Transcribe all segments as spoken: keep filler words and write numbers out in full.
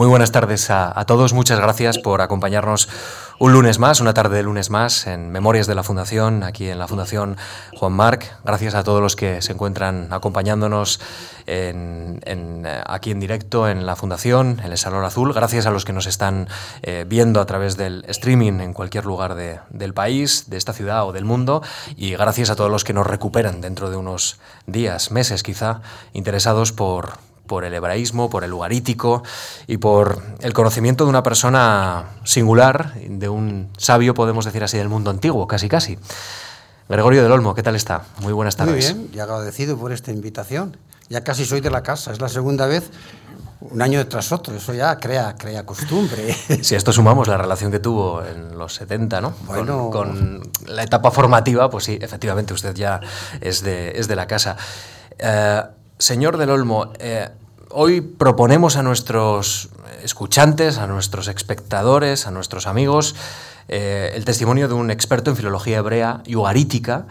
Muy buenas tardes a, a todos, muchas gracias por acompañarnos un lunes más, una tarde de lunes más en Memorias de la Fundación, aquí en la Fundación Juan March. Gracias a todos los que se encuentran acompañándonos en, en, aquí en directo en la Fundación, en el Salón Azul. Gracias a los que nos están eh, viendo a través del streaming en cualquier lugar de, del país, de esta ciudad o del mundo. Y gracias a todos los que nos recuperan dentro de unos días, meses quizá, interesados por... por el hebraísmo, por el ugarítico y por el conocimiento de una persona singular, de un sabio, podemos decir así, del mundo antiguo, casi casi. Gregorio del Olmo, ¿qué tal está? Muy buenas tardes. Muy bien, y agradecido por esta invitación. Ya casi soy de la casa, es la segunda vez, un año tras otro, eso ya crea, crea costumbre. Si a esto sumamos la relación que tuvo en los setenta, ¿no? Bueno... Con, con la etapa formativa, pues sí, efectivamente, usted ya es de, es de la casa. Eh, señor del Olmo, eh, hoy proponemos a nuestros escuchantes, a nuestros espectadores, a nuestros amigos, eh, el testimonio de un experto en filología hebrea y ugarítica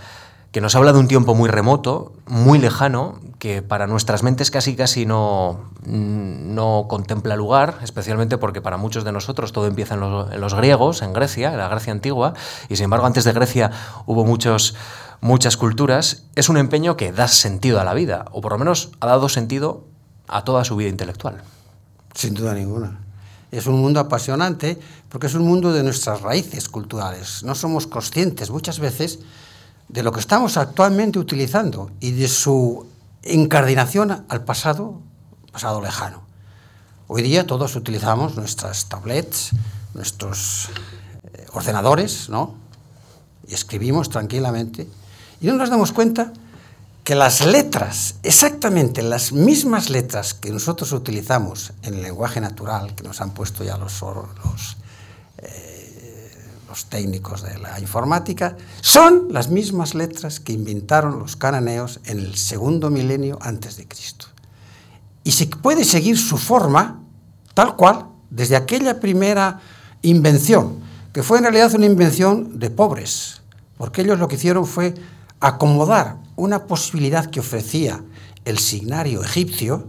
que nos habla de un tiempo muy remoto, muy lejano, que para nuestras mentes casi casi no, no contempla lugar, especialmente porque para muchos de nosotros todo empieza en los, en los griegos, en Grecia, en la Grecia antigua, y sin embargo antes de Grecia hubo muchos... muchas culturas. Es un empeño que da sentido a la vida, o por lo menos ha dado sentido a toda su vida intelectual. Sin duda ninguna. Es un mundo apasionante porque es un mundo de nuestras raíces culturales. No somos conscientes muchas veces de lo que estamos actualmente utilizando y de su encarnación al pasado, pasado lejano. Hoy día todos utilizamos nuestras tablets, nuestros ordenadores, ¿no? Y escribimos tranquilamente. Y no nos damos cuenta que las letras, exactamente las mismas letras que nosotros utilizamos en el lenguaje natural, que nos han puesto ya los, los, eh, los técnicos de la informática, son las mismas letras que inventaron los cananeos en el segundo milenio antes de Cristo. Y se puede seguir su forma tal cual desde aquella primera invención, que fue en realidad una invención de pobres, porque ellos lo que hicieron fue acomodar una posibilidad que ofrecía el signario egipcio,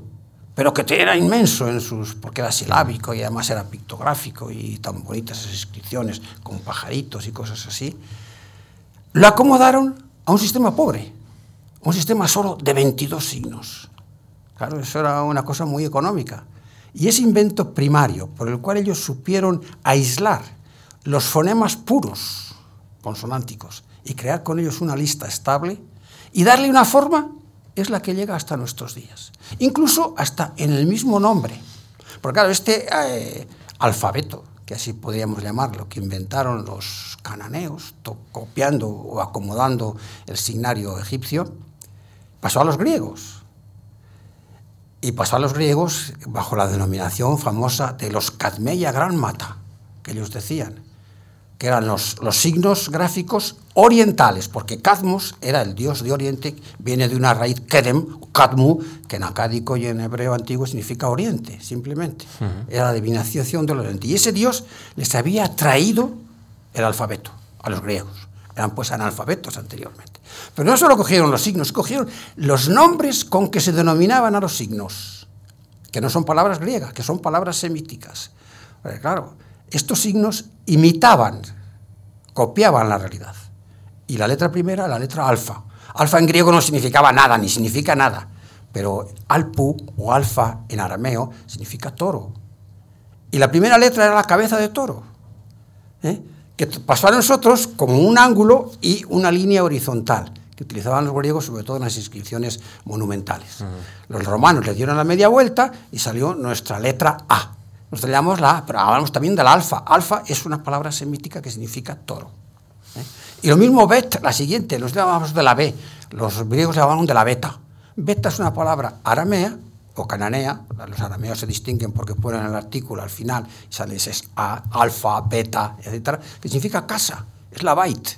pero que era inmenso en sus, porque era silábico y además era pictográfico y tan bonitas esas inscripciones con pajaritos y cosas así, lo acomodaron a un sistema pobre, a un sistema solo de veintidós signos. Claro, eso era una cosa muy económica. Y ese invento primario, por el cual ellos supieron aislar los fonemas puros consonánticos y crear con ellos una lista estable y darle una forma, es la que llega hasta nuestros días. Incluso hasta en el mismo nombre. Porque claro, este eh, alfabeto, que así podríamos llamarlo, que inventaron los cananeos, to- copiando o acomodando el signario egipcio, pasó a los griegos. Y pasó a los griegos bajo la denominación famosa de los cadmeya granmata, que ellos decían, que eran los, los signos gráficos orientales, porque Cadmus era el dios de Oriente, viene de una raíz Kedem, Kadmu, que en acádico y en hebreo antiguo significa Oriente, simplemente. Uh-huh. Era la adivinación del Oriente. Y ese dios les había traído el alfabeto a los griegos. Eran pues analfabetos anteriormente. Pero no solo cogieron los signos, cogieron los nombres con que se denominaban a los signos, que no son palabras griegas, que son palabras semíticas. Pero, claro... estos signos imitaban, copiaban la realidad. Y la letra primera, la letra alfa. Alfa en griego no significaba nada, ni significa nada. Pero alpu o alfa en arameo significa toro. Y la primera letra era la cabeza de toro, ¿eh? Que pasó a nosotros como un ángulo y una línea horizontal, que utilizaban los griegos sobre todo en las inscripciones monumentales. Uh-huh. Los romanos le dieron la media vuelta y salió nuestra letra A. Nos llamamos la A, pero hablamos también del alfa. Alfa es una palabra semítica que significa toro, ¿eh? Y lo mismo bet, la siguiente, nos llamamos de la B. Los griegos llamaban de la beta. Beta es una palabra aramea o cananea. Los arameos se distinguen porque ponen el artículo al final y sale ese A, alfa, beta, etcétera, que significa casa. Es la bait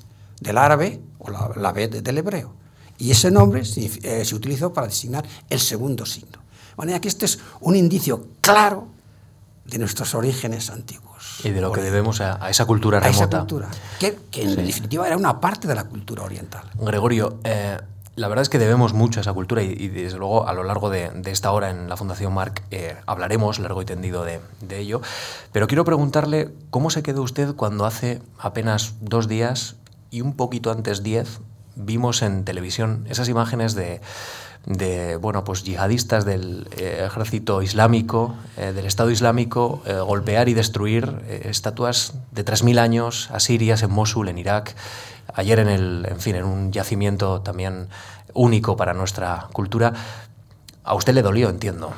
del árabe o la, la bet del hebreo. Y ese nombre se, eh, se utilizó para designar el segundo signo. De manera que este es un indicio claro de nuestros orígenes antiguos. Y de lo que debemos a, a esa cultura remota. A esa cultura, que, que en sí. definitiva era una parte de la cultura oriental. Gregorio, eh, La verdad es que debemos mucho a esa cultura y, y desde luego a lo largo de, de esta hora en la Fundación March eh, hablaremos largo y tendido de, de ello. Pero quiero preguntarle cómo se quedó usted cuando hace apenas dos días y un poquito antes diez vimos en televisión esas imágenes de, de bueno, pues yihadistas del eh, ejército islámico, eh, del Estado Islámico, eh, golpear y destruir eh, estatuas de tres mil años asirias en Mosul, en Irak. Ayer en el, en fin, en un yacimiento también único para nuestra cultura. A usted le dolió, entiendo.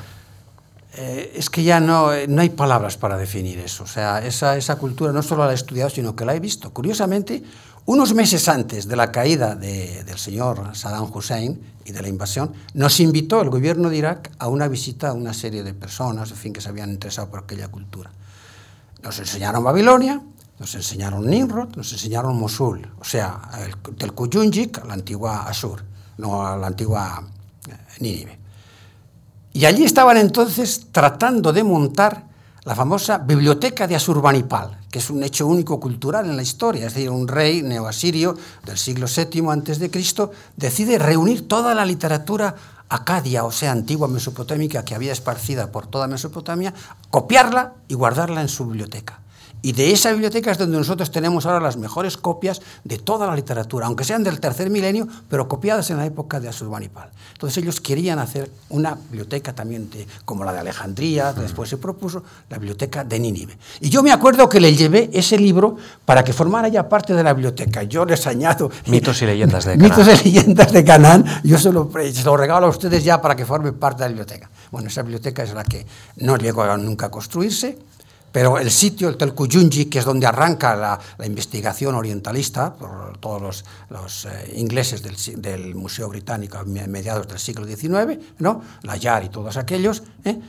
Eh, es que ya no, no hay palabras para definir eso. O sea, esa, esa cultura no solo la he estudiado, sino que la he visto. Curiosamente, unos meses antes de la caída de, del señor Saddam Hussein y de la invasión, nos invitó el gobierno de Irak a una visita a una serie de personas, en fin, que se habían interesado por aquella cultura. Nos enseñaron Babilonia, nos enseñaron Nimrud, nos enseñaron Mosul, o sea, el, del Kuyunjik a la antigua Asur, no a la antigua Nínive. Y allí estaban entonces tratando de montar la famosa biblioteca de Asurbanipal, que es un hecho único cultural en la historia, es decir, un rey neoasirio del siglo séptimo antes de Cristo decide reunir toda la literatura acadia, o sea, antigua mesopotámica que había esparcida por toda Mesopotamia, copiarla y guardarla en su biblioteca. Y de esa biblioteca es donde nosotros tenemos ahora las mejores copias de toda la literatura, aunque sean del tercer milenio, pero copiadas en la época de Asurbanipal. Entonces ellos querían hacer una biblioteca también de, como la de Alejandría, uh-huh. Después se propuso la biblioteca de Nínive. Y yo me acuerdo que le llevé ese libro para que formara ya parte de la biblioteca. Yo les añado... Mitos y leyendas de Canaán. Mitos y leyendas de Canaán. Yo se lo, se lo regalo a ustedes ya para que forme parte de la biblioteca. Bueno, esa biblioteca es la que no llegó nunca a construirse. Pero el sitio, el Tel Kuyunji, que es donde arranca la, la investigación orientalista por todos los, los eh, ingleses del, del Museo Británico a mediados del siglo diecinueve, ¿no? Layard y todos aquellos, ¿eh?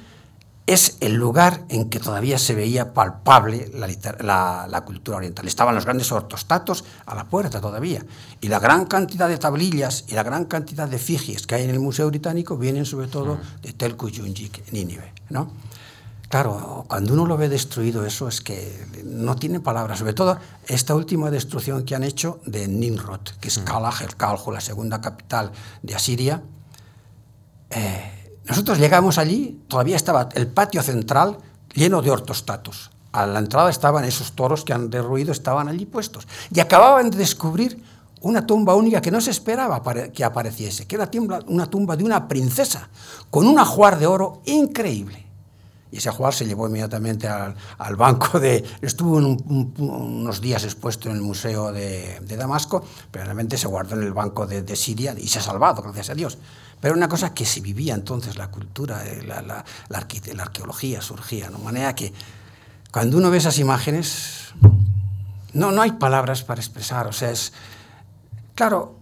Es el lugar en que todavía se veía palpable la, la, la cultura oriental. Estaban los grandes ortostatos a la puerta todavía. Y la gran cantidad de tablillas y la gran cantidad de efigies que hay en el Museo Británico vienen sobre todo de Tel Kuyunjik, Nínive, ¿no? Claro, cuando uno lo ve destruido, eso es que no tiene palabras. Sobre todo esta última destrucción que han hecho de Nimrod, que es Calaj, el Caljo, la segunda capital de Asiria. Eh, nosotros llegamos allí, todavía estaba el patio central lleno de ortostatos. A la entrada estaban esos toros que han derruido, estaban allí puestos. Y acababan de descubrir una tumba única que no se esperaba que apareciese, que era una tumba de una princesa con un ajuar de oro increíble. Y ese ajuar se llevó inmediatamente al, al banco de... Estuvo un, un, unos días expuesto en el museo de, de Damasco, pero realmente se guardó en el banco de, de Siria y se ha salvado, gracias a Dios. Pero una cosa que se vivía entonces, la cultura, la, la, la, arque, la arqueología surgía, ¿no? De manera que cuando uno ve esas imágenes, no, no hay palabras para expresar, o sea, es... Claro,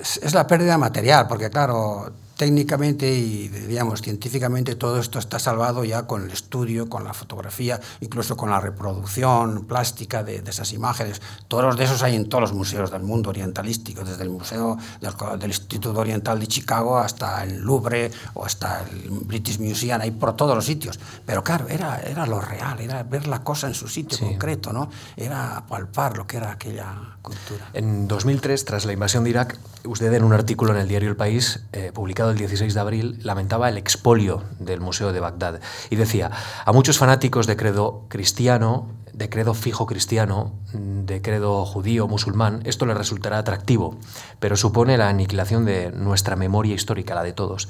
es, es la pérdida material, porque claro... Técnicamente y, digamos, científicamente todo esto está salvado ya con el estudio, con la fotografía, incluso con la reproducción plástica de, de esas imágenes. Todos de esos hay en todos los museos del mundo orientalístico, desde el Museo del, del Instituto Oriental de Chicago hasta el Louvre o hasta el British Museum, hay por todos los sitios. Pero claro, era, era lo real, era ver la cosa en su sitio sí. Concreto, ¿no? Era palpar lo que era aquella cultura. En dos mil tres, tras la invasión de Irak, usted en un artículo en el diario El País, eh, publicado el dieciséis de abril, lamentaba el expolio del Museo de Bagdad y decía: a muchos fanáticos de credo cristiano, de credo fijo cristiano, de credo judío, musulmán, esto les resultará atractivo, pero supone la aniquilación de nuestra memoria histórica, la de todos.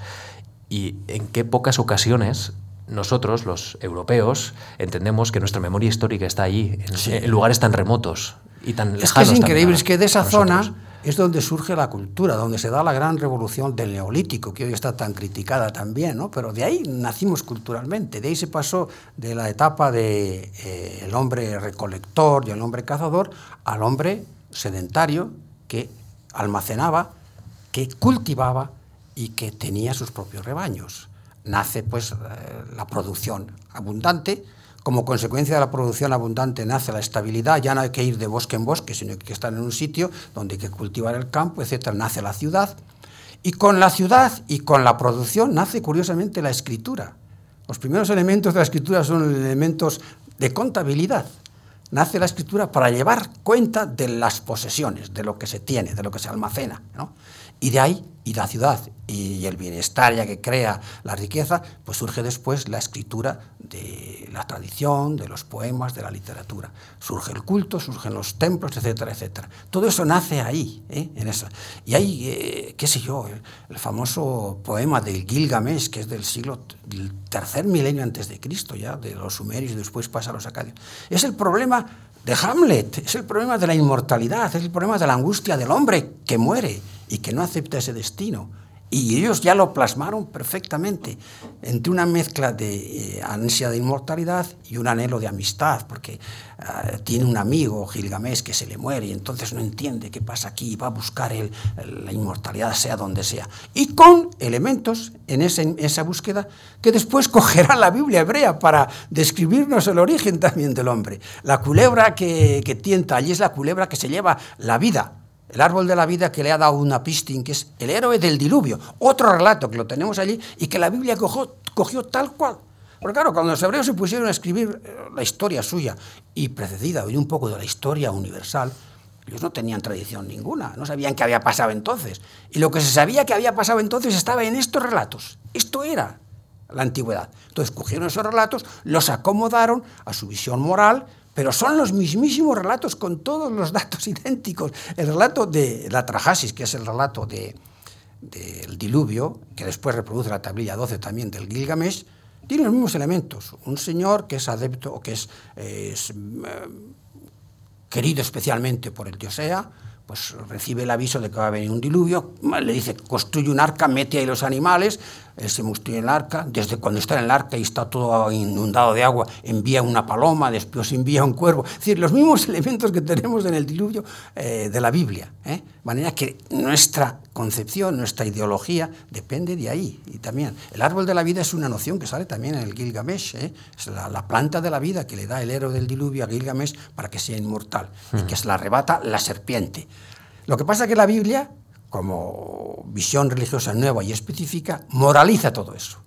Y en qué pocas ocasiones nosotros, los europeos, entendemos que nuestra memoria histórica está allí, en, sí. en lugares tan remotos y tan lejanos. Es que es increíble, es que de esa zona... Es donde surge la cultura, donde se da la gran revolución del Neolítico, que hoy está tan criticada también, ¿no? Pero de ahí nacimos culturalmente, de ahí se pasó de la etapa del eh, el hombre recolector y el hombre cazador al hombre sedentario que almacenaba, que cultivaba y que tenía sus propios rebaños. Nace pues la producción abundante. Como consecuencia de la producción abundante nace la estabilidad, ya no hay que ir de bosque en bosque, sino que están en un sitio donde hay que cultivar el campo, etcétera. Nace la ciudad, y con la ciudad y con la producción nace curiosamente la escritura. Los primeros elementos de la escritura son elementos de contabilidad. Nace la escritura para llevar cuenta de las posesiones, de lo que se tiene, de lo que se almacena, ¿no? Y de ahí, y la ciudad y el bienestar ya que crea la riqueza, pues surge después la escritura de la tradición, de los poemas, de la literatura. Surge el culto, surgen los templos, etcétera, etcétera. Todo eso nace ahí, ¿eh? en eso. Y hay, eh, qué sé yo, el, el famoso poema del Gilgamesh, que es del siglo, del tercer milenio antes de Cristo, ya, de los sumerios, y después pasa a los acadios. Es el problema de Hamlet, es el problema de la inmortalidad, es el problema de la angustia del hombre que muere y que no acepta ese destino. Y ellos ya lo plasmaron perfectamente, entre una mezcla de eh, ansia de inmortalidad y un anhelo de amistad, porque eh, tiene un amigo, Gilgamesh, que se le muere y entonces no entiende qué pasa aquí y va a buscar el, el, la inmortalidad sea donde sea. Y con elementos en, ese, en esa búsqueda que después cogerá la Biblia hebrea para describirnos el origen también del hombre. La culebra que, que tienta allí es la culebra que se lleva la vida. El árbol de la vida que le ha dado una pistin, que es el héroe del diluvio. Otro relato que lo tenemos allí y que la Biblia cogió, cogió tal cual. Porque claro, cuando los hebreos se pusieron a escribir la historia suya y precedida hoy un poco de la historia universal, ellos no tenían tradición ninguna, no sabían qué había pasado entonces. Y lo que se sabía que había pasado entonces estaba en estos relatos. Esto era la antigüedad. Entonces cogieron esos relatos, los acomodaron a su visión moral, pero son los mismísimos relatos con todos los datos idénticos. El relato de la Trajasis, que es el relato del de, de diluvio, que después reproduce la tablilla doce también del Gilgamesh, tiene los mismos elementos. Un señor que es adepto, o que es, es eh, querido especialmente por el dios Ea, pues recibe el aviso de que va a venir un diluvio, le dice, construye un arca, mete ahí los animales, él se muestra en el arca, desde cuando está en el arca y está todo inundado de agua, envía una paloma, después envía un cuervo, es decir, los mismos elementos que tenemos en el diluvio eh, de la Biblia, ¿eh? De manera que nuestra concepción, nuestra ideología depende de ahí, y también el árbol de la vida es una noción que sale también en el Gilgamesh, ¿eh? Es la, la planta de la vida que le da el héroe del diluvio a Gilgamesh para que sea inmortal, mm. y que se la arrebata la serpiente. Lo que pasa es que la Biblia, como visión religiosa nueva y específica, moraliza todo eso.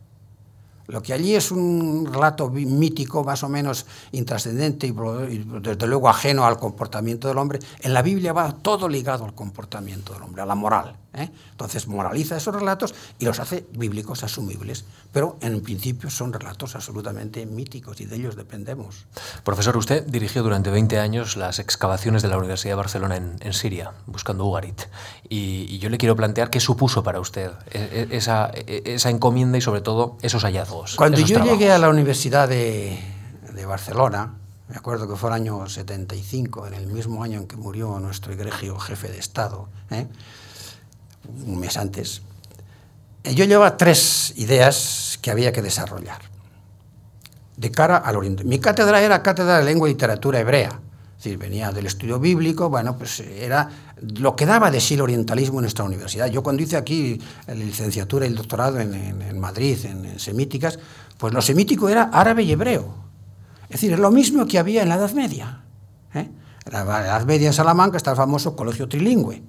Lo que allí es un relato mítico, más o menos intrascendente y desde luego ajeno al comportamiento del hombre, en la Biblia va todo ligado al comportamiento del hombre, a la moral, ¿eh? Entonces moraliza esos relatos y los hace bíblicos asumibles, pero en principio son relatos absolutamente míticos y de ellos dependemos. Profesor, usted dirigió durante veinte años las excavaciones de la Universidad de Barcelona en, en Siria, buscando ugarit, y, y yo le quiero plantear qué supuso para usted esa, esa encomienda y sobre todo esos hallazgos. Cuando yo trabajos. llegué a la Universidad de, de Barcelona, me acuerdo que fue el año setenta y cinco, en el mismo año en que murió nuestro egregio jefe de Estado, ¿eh? un mes antes, yo llevaba tres ideas que había que desarrollar de cara al Oriente. Mi cátedra era cátedra de lengua y literatura hebrea, es decir, venía del estudio bíblico, bueno, pues era lo que daba de sí el orientalismo en nuestra universidad. Yo cuando hice aquí la licenciatura y el doctorado en, en, en Madrid, en, en semíticas, pues lo semítico era árabe y hebreo. Es decir, es lo mismo que había en la Edad Media. ¿eh? En la Edad Media en Salamanca está el famoso colegio trilingüe,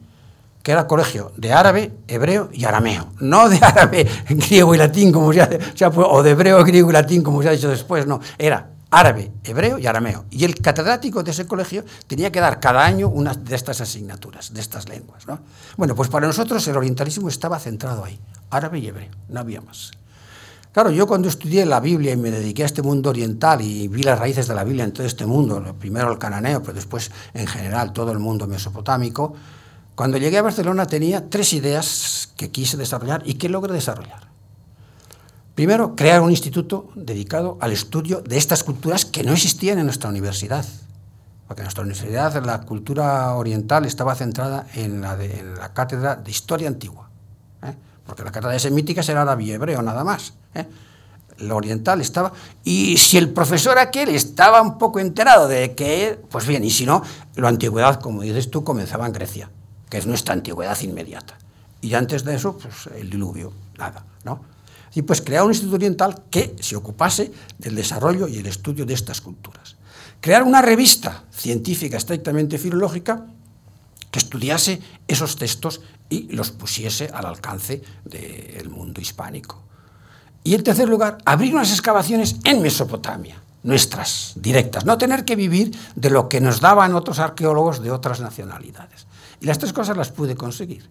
que era colegio de árabe, hebreo y arameo, no de árabe, griego y latín, como se ha, o de hebreo, griego y latín, como se ha dicho después, no, era árabe, hebreo y arameo. Y el catedrático de ese colegio tenía que dar cada año una de estas asignaturas, de estas lenguas, ¿no? Bueno, pues para nosotros el orientalismo estaba centrado ahí, árabe y hebreo, no había más. Claro, yo cuando estudié la Biblia y me dediqué a este mundo oriental y vi las raíces de la Biblia en todo este mundo, primero el cananeo, pero después en general todo el mundo mesopotámico, cuando llegué a Barcelona tenía tres ideas que quise desarrollar y que logré desarrollar. Primero, crear un instituto dedicado al estudio de estas culturas que no existían en nuestra universidad. Porque en nuestra universidad la cultura oriental estaba centrada en la, de, en la cátedra de Historia Antigua. ¿eh? Porque la cátedra de semíticas era árabe y hebreo, nada más. ¿eh? Lo oriental estaba... Y si el profesor aquel estaba un poco enterado de que... Pues bien, y si no, la antigüedad, como dices tú, comenzaba en Grecia, que es nuestra antigüedad inmediata. Y antes de eso, pues el diluvio, nada, ¿no? Y pues crear un instituto oriental que se ocupase del desarrollo y el estudio de estas culturas. Crear una revista científica estrictamente filológica que estudiase esos textos y los pusiese al alcance del mundo hispánico. Y en tercer lugar, abrir unas excavaciones en Mesopotamia, nuestras, directas. No tener que vivir de lo que nos daban otros arqueólogos de otras nacionalidades. Y las tres cosas las pude conseguir.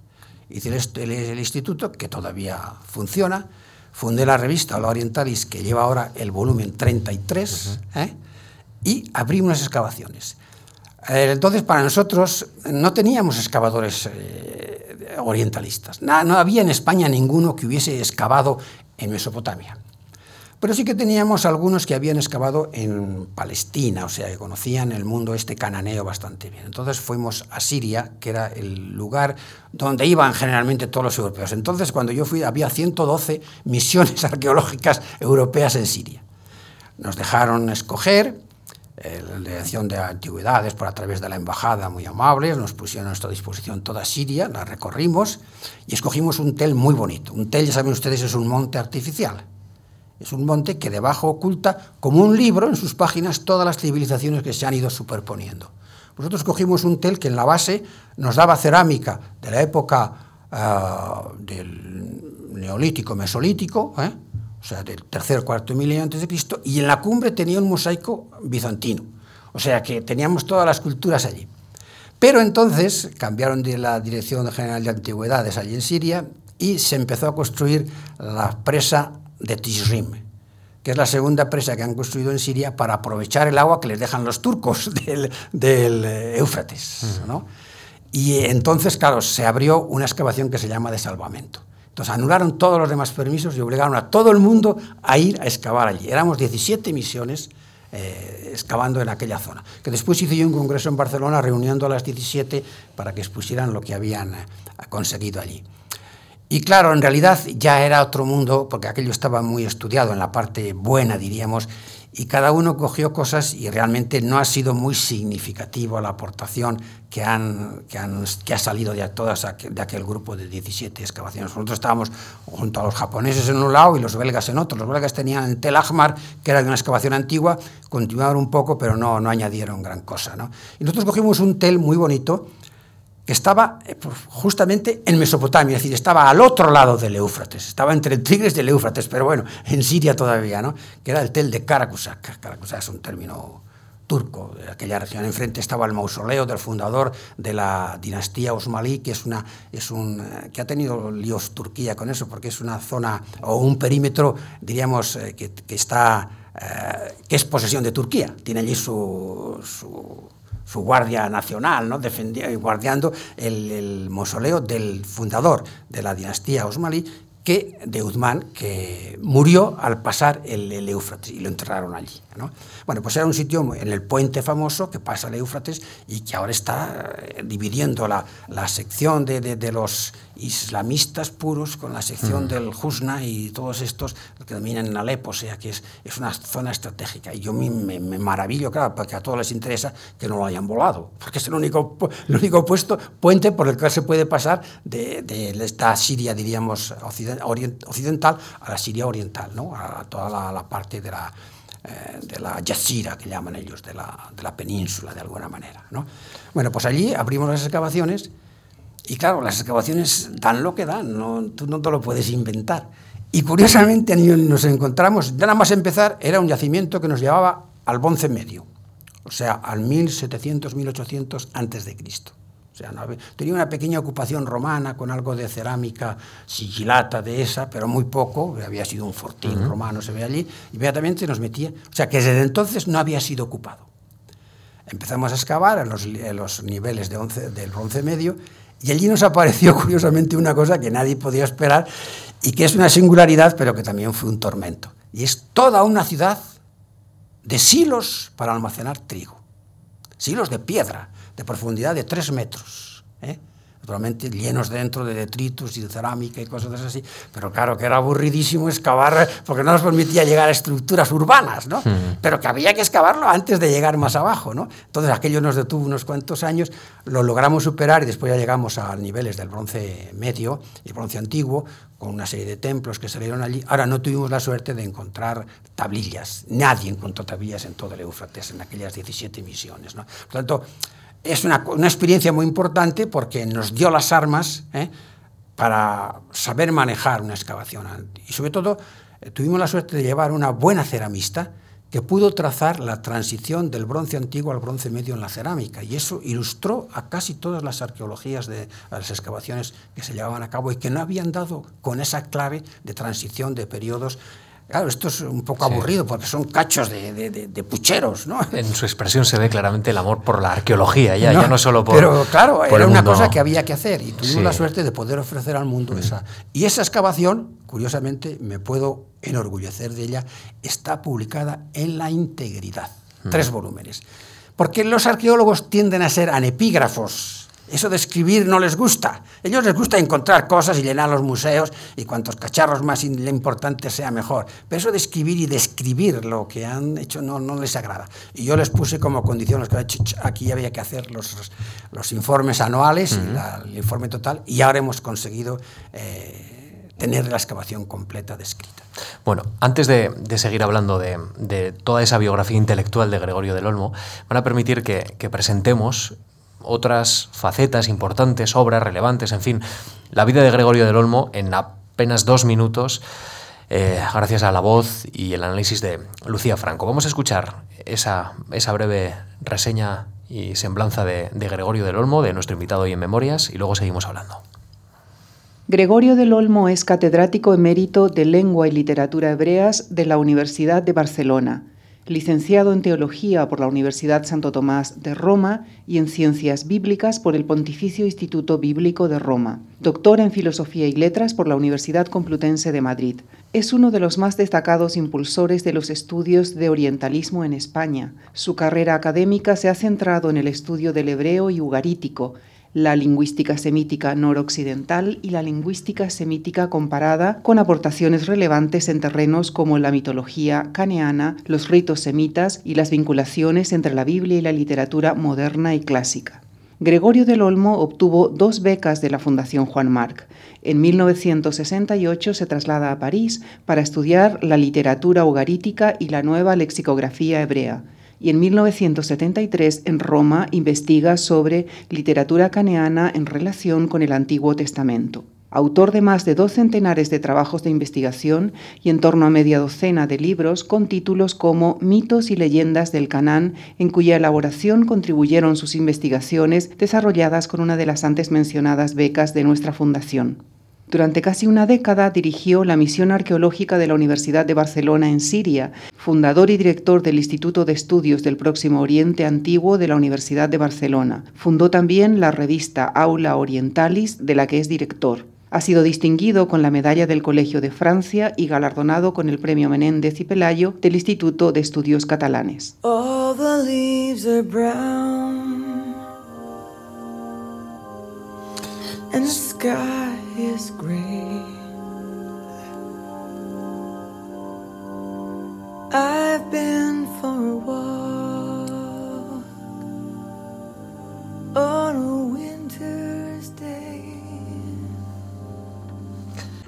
Hice el, el, el instituto, que todavía funciona. Fundé la revista La Orientalis, que lleva ahora el volumen treinta y tres, uh-huh. ¿eh? Y abrí unas excavaciones. Entonces, para nosotros no teníamos excavadores eh, orientalistas. No, no había en España ninguno que hubiese excavado en Mesopotamia. Pero sí que teníamos algunos que habían excavado en Palestina, o sea, que conocían el mundo este cananeo bastante bien. Entonces fuimos a Siria, que era el lugar donde iban generalmente todos los europeos. Entonces, cuando yo fui, había ciento doce misiones arqueológicas europeas en Siria. Nos dejaron escoger, eh, la Dirección de Antigüedades, por a través de la embajada, muy amables, nos pusieron a nuestra disposición toda Siria, la recorrimos y escogimos un tel muy bonito. Un tel, ya saben ustedes, es un monte artificial. Es un monte que debajo oculta, como un libro en sus páginas, todas las civilizaciones que se han ido superponiendo. Nosotros cogimos un tel que en la base nos daba cerámica de la época uh, del Neolítico, Mesolítico, ¿eh? O sea, del tercer, cuarto milenio antes de Cristo, y en la cumbre tenía un mosaico bizantino. O sea, que teníamos todas las culturas allí. Pero entonces cambiaron de la Dirección General de Antigüedades allí en Siria y se empezó a construir la presa de Tishrim, que es la segunda presa que han construido en Siria para aprovechar el agua que les dejan los turcos del, del Éufrates, ¿no? Y entonces, claro, se abrió una excavación que se llama de salvamento. Entonces anularon todos los demás permisos y obligaron a todo el mundo a ir a excavar allí. Éramos diecisiete misiones eh, excavando en aquella zona, que después hice yo un congreso en Barcelona reuniendo a las diecisiete para que expusieran lo que habían eh, conseguido allí. Y claro, en realidad ya era otro mundo, porque aquello estaba muy estudiado en la parte buena, diríamos, y cada uno cogió cosas y realmente no ha sido muy significativo la aportación que, han, que, han, que ha salido de, todas, de aquel grupo de diecisiete excavaciones. Nosotros estábamos junto a los japoneses en un lado y los belgas en otro. Los belgas tenían el Tel Ahmar, que era de una excavación antigua, continuaron un poco, pero no, no añadieron gran cosa, ¿no? Y nosotros cogimos un tel muy bonito, que estaba justamente en Mesopotamia, es decir, estaba al otro lado del Éufrates, estaba entre el Tigris y el Éufrates, pero bueno, en Siria todavía, ¿no? Que era el tel de Karakusak. Karakusak es un término turco de aquella región. Enfrente estaba el mausoleo del fundador de la dinastía Osmalí, que es una es un que ha tenido líos Turquía con eso, porque es una zona o un perímetro, diríamos, que, que está eh, que es posesión de Turquía. Tiene allí su, su su guardia nacional, ¿no? Defendiendo y guardando el, el mausoleo del fundador de la dinastía Osmalí, que, de Uthman, que murió al pasar el, el Éufrates, y lo enterraron allí, ¿no? Bueno, pues era un sitio en el puente famoso que pasa el Éufrates y que ahora está dividiendo la, la sección de, de, de los islamistas puros con la sección mm. del Husna y todos estos que dominan en Alepo, o sea que es, es una zona estratégica. Y yo me, me, me maravillo, claro, porque a todos les interesa que no lo hayan volado, porque es el único, el único puesto, puente por el que se puede pasar de, de esta Siria, diríamos, occidental, occidental a la Siria oriental, ¿no? A toda la, la parte de la, eh, de la Yazira, que llaman ellos, de la, de la península, de alguna manera, ¿no? Bueno, pues allí abrimos las excavaciones y, claro, las excavaciones dan lo que dan, no, tú no te lo puedes inventar. Y, curiosamente, nos encontramos, nada más empezar, era un yacimiento que nos llevaba al Bonce Medio, o sea, al mil setecientos, mil ochocientos antes de Cristo. O sea, no, tenía una pequeña ocupación romana con algo de cerámica sigilata de esa, pero muy poco, había sido un fortín uh-huh. romano, se ve allí, inmediatamente nos metía, o sea, que desde entonces no había sido ocupado. Empezamos a excavar en los, en los niveles de once, del Bronce Medio, y allí nos apareció curiosamente una cosa que nadie podía esperar y que es una singularidad, pero que también fue un tormento. Y es toda una ciudad de silos para almacenar trigo, silos de piedra, de profundidad de tres metros, ¿eh? Naturalmente llenos dentro de detritus y de cerámica y cosas así, pero claro que era aburridísimo excavar porque no nos permitía llegar a estructuras urbanas, ¿no? Sí. Pero que había que excavarlo antes de llegar más abajo, ¿no? Entonces aquello nos detuvo unos cuantos años, lo logramos superar y después ya llegamos a niveles del Bronce Medio y el Bronce Antiguo, con una serie de templos que salieron allí. Ahora, no tuvimos la suerte de encontrar tablillas, nadie encontró tablillas en todo el Éufrates, en aquellas diecisiete misiones, ¿no? Por lo tanto, es una, una experiencia muy importante porque nos dio las armas, ¿eh? Para saber manejar una excavación. Y sobre todo, eh, tuvimos la suerte de llevar una buena ceramista que pudo trazar la transición del bronce antiguo al bronce medio en la cerámica, y eso ilustró a casi todas las arqueologías de las excavaciones que se llevaban a cabo y que no habían dado con esa clave de transición de periodos. Claro, esto es un poco aburrido, sí, porque son cachos de, de, de, de pucheros, ¿no? En su expresión se ve claramente el amor por la arqueología, ya no, ya no solo por... Pero claro, por era una mundo... cosa que había que hacer, y tuvimos sí. la suerte de poder ofrecer al mundo mm. esa. Y esa excavación, curiosamente, me puedo enorgullecer de ella, está publicada en la integridad, mm. tres volúmenes. Porque los arqueólogos tienden a ser anepígrafos. Eso de escribir no les gusta. A ellos les gusta encontrar cosas y llenar los museos y cuantos cacharros más importantes sea mejor. Pero eso de escribir y describir lo que han hecho no, no les agrada. Y yo les puse como condición, los que aquí había que hacer los, los informes anuales, uh-huh. la, el informe total, y ahora hemos conseguido eh, tener la excavación completa descrita. Bueno, antes de, de seguir hablando de, de toda esa biografía intelectual de Gregorio del Olmo, van a permitir que, que presentemos otras facetas importantes, obras relevantes, en fin, la vida de Gregorio del Olmo en apenas dos minutos, eh, gracias a la voz y el análisis de Lucía Franco. Vamos a escuchar esa, esa breve reseña y semblanza de, de Gregorio del Olmo, de nuestro invitado hoy en Memorias, y luego seguimos hablando. Gregorio del Olmo es catedrático emérito de Lengua y Literatura Hebreas de la Universidad de Barcelona. Licenciado en Teología por la Universidad Santo Tomás de Roma y en Ciencias Bíblicas por el Pontificio Instituto Bíblico de Roma. Doctor en Filosofía y Letras por la Universidad Complutense de Madrid. Es uno de los más destacados impulsores de los estudios de orientalismo en España. Su carrera académica se ha centrado en el estudio del hebreo y ugarítico, la lingüística semítica noroccidental y la lingüística semítica comparada, con aportaciones relevantes en terrenos como la mitología caneana, los ritos semitas y las vinculaciones entre la Biblia y la literatura moderna y clásica. Gregorio del Olmo obtuvo dos becas de la Fundación Juan March. En mil novecientos sesenta y ocho se traslada a París para estudiar la literatura ugarítica y la nueva lexicografía hebrea. Y en mil novecientos setenta y tres, en Roma, investiga sobre literatura caneana en relación con el Antiguo Testamento. Autor de más de dos centenares de trabajos de investigación y en torno a media docena de libros con títulos como Mitos y leyendas del Canaán, en cuya elaboración contribuyeron sus investigaciones desarrolladas con una de las antes mencionadas becas de nuestra fundación. Durante casi una década dirigió la misión arqueológica de la Universidad de Barcelona en Siria, fundador y director del Instituto de Estudios del Próximo Oriente Antiguo de la Universidad de Barcelona. Fundó también la revista Aula Orientalis, de la que es director. Ha sido distinguido con la medalla del Colegio de Francia y galardonado con el premio Menéndez y Pelayo del Instituto de Estudios Catalanes. All the leaves are brown. And the sky is grey. I've been for a walk on a winter's day.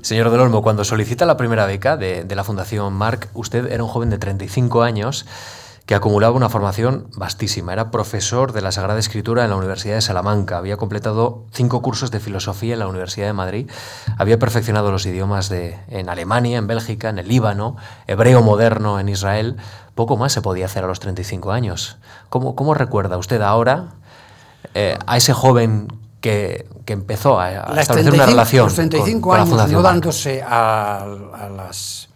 Señor del Olmo, cuando solicita la primera beca de, de la Fundación March, usted era un joven de treinta y cinco años que acumulaba una formación vastísima. Era profesor de la Sagrada Escritura en la Universidad de Salamanca, había completado cinco cursos de filosofía en la Universidad de Madrid, había perfeccionado los idiomas de, en Alemania, en Bélgica, en el Líbano, hebreo moderno en Israel. Poco más se podía hacer a los treinta y cinco años. ¿Cómo, cómo recuerda usted ahora eh, a ese joven que, que empezó a, a establecer treinta y cinco, una relación los treinta y cinco con, años, con la Fundación March? Dándose a, a las...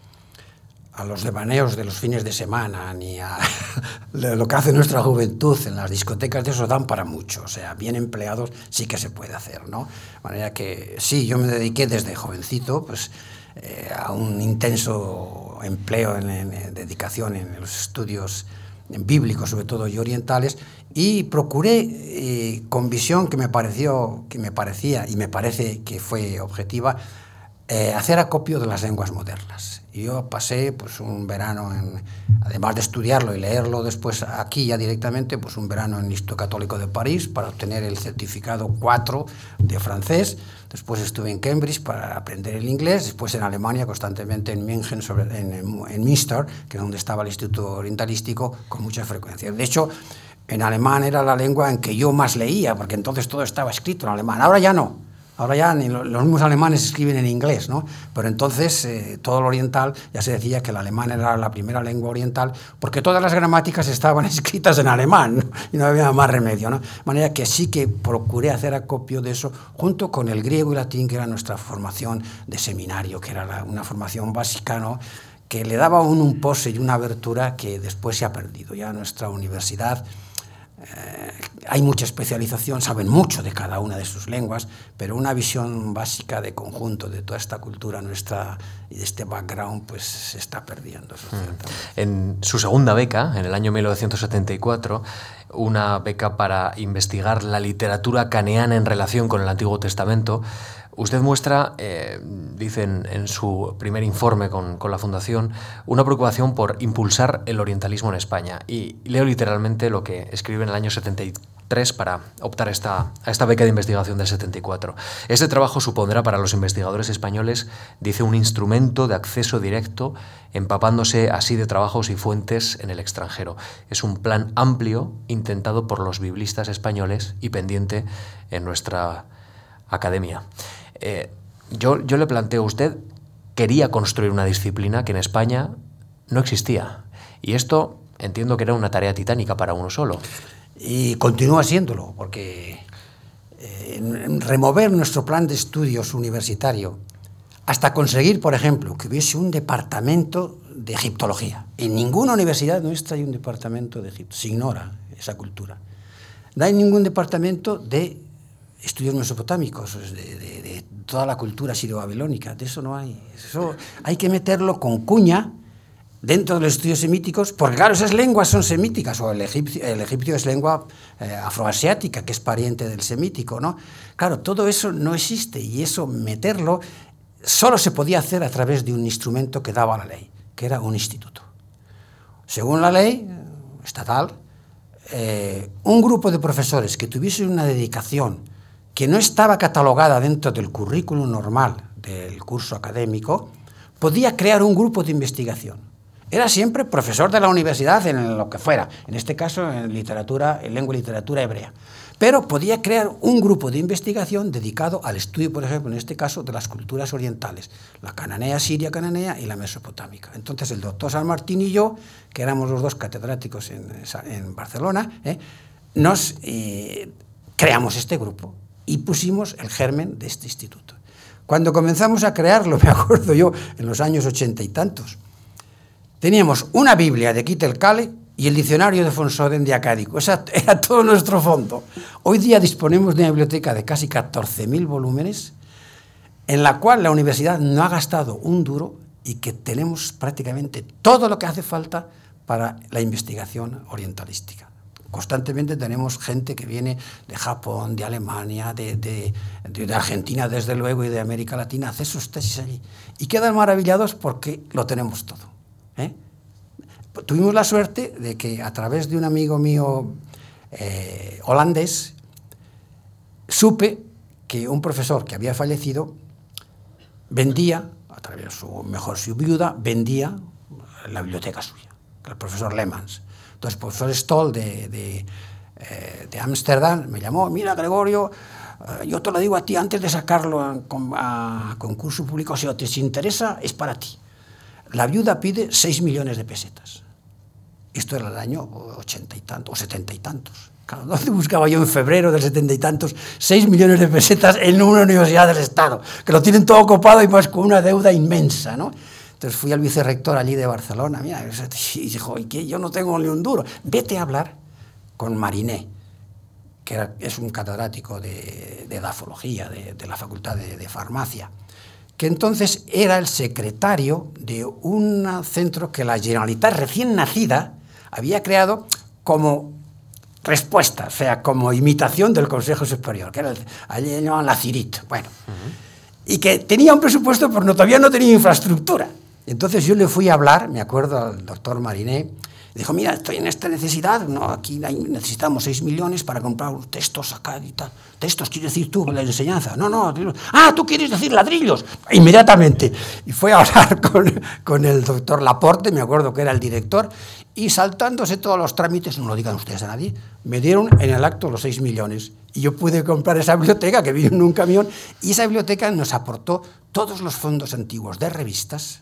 a los devaneos de los fines de semana, ni a lo que hace nuestra juventud en las discotecas, de eso dan para mucho. O sea, bien empleados sí que se puede hacer, ¿no? De manera que sí, yo me dediqué desde jovencito pues, eh, a un intenso empleo, en, en dedicación en los estudios bíblicos, sobre todo, y orientales, y procuré eh, con visión que me pareció, que me parecía y me parece que fue objetiva, Eh, hacer acopio de las lenguas modernas. Yo pasé pues, un verano, en, además de estudiarlo y leerlo después aquí ya directamente, pues un verano en el Instituto Católico de París para obtener el certificado cuatro de francés. Después estuve en Cambridge para aprender el inglés. Después en Alemania, constantemente en München, sobre, en, en Münster, que es donde estaba el Instituto Orientalístico, con mucha frecuencia. De hecho, en alemán era la lengua en que yo más leía, porque entonces todo estaba escrito en alemán. Ahora ya no. Ahora ya ni los mismos alemanes escriben en inglés, ¿no? Pero entonces eh, todo lo oriental, ya se decía que el alemán era la primera lengua oriental, porque todas las gramáticas estaban escritas en alemán, ¿no? Y no había más remedio, ¿no? De manera que sí que procuré hacer acopio de eso, junto con el griego y latín, que era nuestra formación de seminario, que era la, una formación básica, ¿no?, que le daba un, un pose y una abertura que después se ha perdido. Ya nuestra universidad, eh, hay mucha especialización, saben mucho de cada una de sus lenguas, pero una visión básica de conjunto de toda esta cultura nuestra y de este background, pues se está perdiendo. Mm. En su segunda beca, en el año mil novecientos setenta y cuatro, una beca para investigar la literatura caneana en relación con el Antiguo Testamento, usted muestra, eh, dicen en su primer informe con, con la Fundación, una preocupación por impulsar el orientalismo en España. Y leo literalmente lo que escribe en el año setenta y tres para optar esta, a esta beca de investigación del setenta y cuatro. Este trabajo supondrá para los investigadores españoles, dice, un instrumento de acceso directo, empapándose así de trabajos y fuentes en el extranjero. Es un plan amplio intentado por los biblistas españoles y pendiente en nuestra academia. Eh, yo, yo le planteo, usted quería construir una disciplina que en España no existía. Y esto entiendo que era una tarea titánica para uno solo. Y continúa siéndolo, porque eh, remover nuestro plan de estudios universitario hasta conseguir, por ejemplo, que hubiese un departamento de egiptología. En ninguna universidad nuestra hay un departamento de Egipto. Se ignora esa cultura. No hay ningún departamento de estudios mesopotámicos, de, de, de toda la cultura sirio-babilónica, de eso no hay. Eso hay que meterlo con cuña dentro de los estudios semíticos, porque claro, esas lenguas son semíticas, o el egipcio, el egipcio es lengua eh, afroasiática, que es pariente del semítico, ¿no? Claro, todo eso no existe, y eso meterlo solo se podía hacer a través de un instrumento que daba la ley, que era un instituto. Según la ley estatal, eh, un grupo de profesores que tuviese una dedicación que no estaba catalogada dentro del currículum normal del curso académico, podía crear un grupo de investigación. Era siempre profesor de la universidad en lo que fuera, en este caso en literatura, en lengua y literatura hebrea. Pero podía crear un grupo de investigación dedicado al estudio, por ejemplo, en este caso, de las culturas orientales, la cananea, siria cananea y la mesopotámica. Entonces el doctor San Martín y yo, que éramos los dos catedráticos en, en Barcelona, eh, nos eh, creamos este grupo. Y pusimos el germen de este instituto. Cuando comenzamos a crearlo, me acuerdo yo, en los años ochenta y tantos, teníamos una Biblia de Kittel-Kale y el diccionario de Fonsoden de acádico. Esa era todo nuestro fondo. Hoy día disponemos de una biblioteca de casi catorce mil volúmenes, en la cual la universidad no ha gastado un duro y que tenemos prácticamente todo lo que hace falta para la investigación orientalística. Constantemente tenemos gente que viene de Japón, de Alemania, de, de, de Argentina, desde luego, y de América Latina, hace sus tesis allí. Y quedan maravillados porque lo tenemos todo, ¿eh? Tuvimos la suerte de que a través de un amigo mío eh, holandés, supe que un profesor que había fallecido vendía, a través de su, mejor su viuda, vendía la biblioteca suya, el profesor Lemans. Entonces, el profesor Stoll de Ámsterdam me llamó: mira, Gregorio, yo te lo digo a ti antes de sacarlo a, a concurso público, si te interesa, es para ti. La viuda pide seis millones de pesetas. Esto era el año ochenta y tantos, o setenta y tantos. Claro, ¿dónde buscaba yo en febrero del setenta y tantos seis millones de pesetas en una universidad del Estado? Que lo tienen todo ocupado y más con una deuda inmensa, ¿no? Entonces fui al vicerrector allí de Barcelona, mira, y dijo: ¿y qué? Yo no tengo ni un duro. Vete a hablar con Mariné, que era, es un catedrático de, de edafología, de, de la facultad de, de farmacia, que entonces era el secretario de un centro que la Generalitat recién nacida había creado como respuesta, o sea, como imitación del Consejo Superior, que era el, allí le llamaban la CIRIT, bueno, uh-huh. Y que tenía un presupuesto, pero no, todavía no tenía infraestructura. Entonces yo le fui a hablar, me acuerdo, al doctor Mariné, Dijo, mira, estoy en esta necesidad, no, aquí necesitamos seis millones para comprar textos acá y tal. Textos, ¿quieres decir tú, la enseñanza? No, no, ah, tú quieres decir ladrillos. Inmediatamente. Y fue a hablar con, con el doctor Laporte, me acuerdo que era el director, y saltándose todos los trámites, no lo digan ustedes a nadie, me dieron en el acto los seis millones. Y yo pude comprar esa biblioteca que vino en un camión, y esa biblioteca nos aportó todos los fondos antiguos de revistas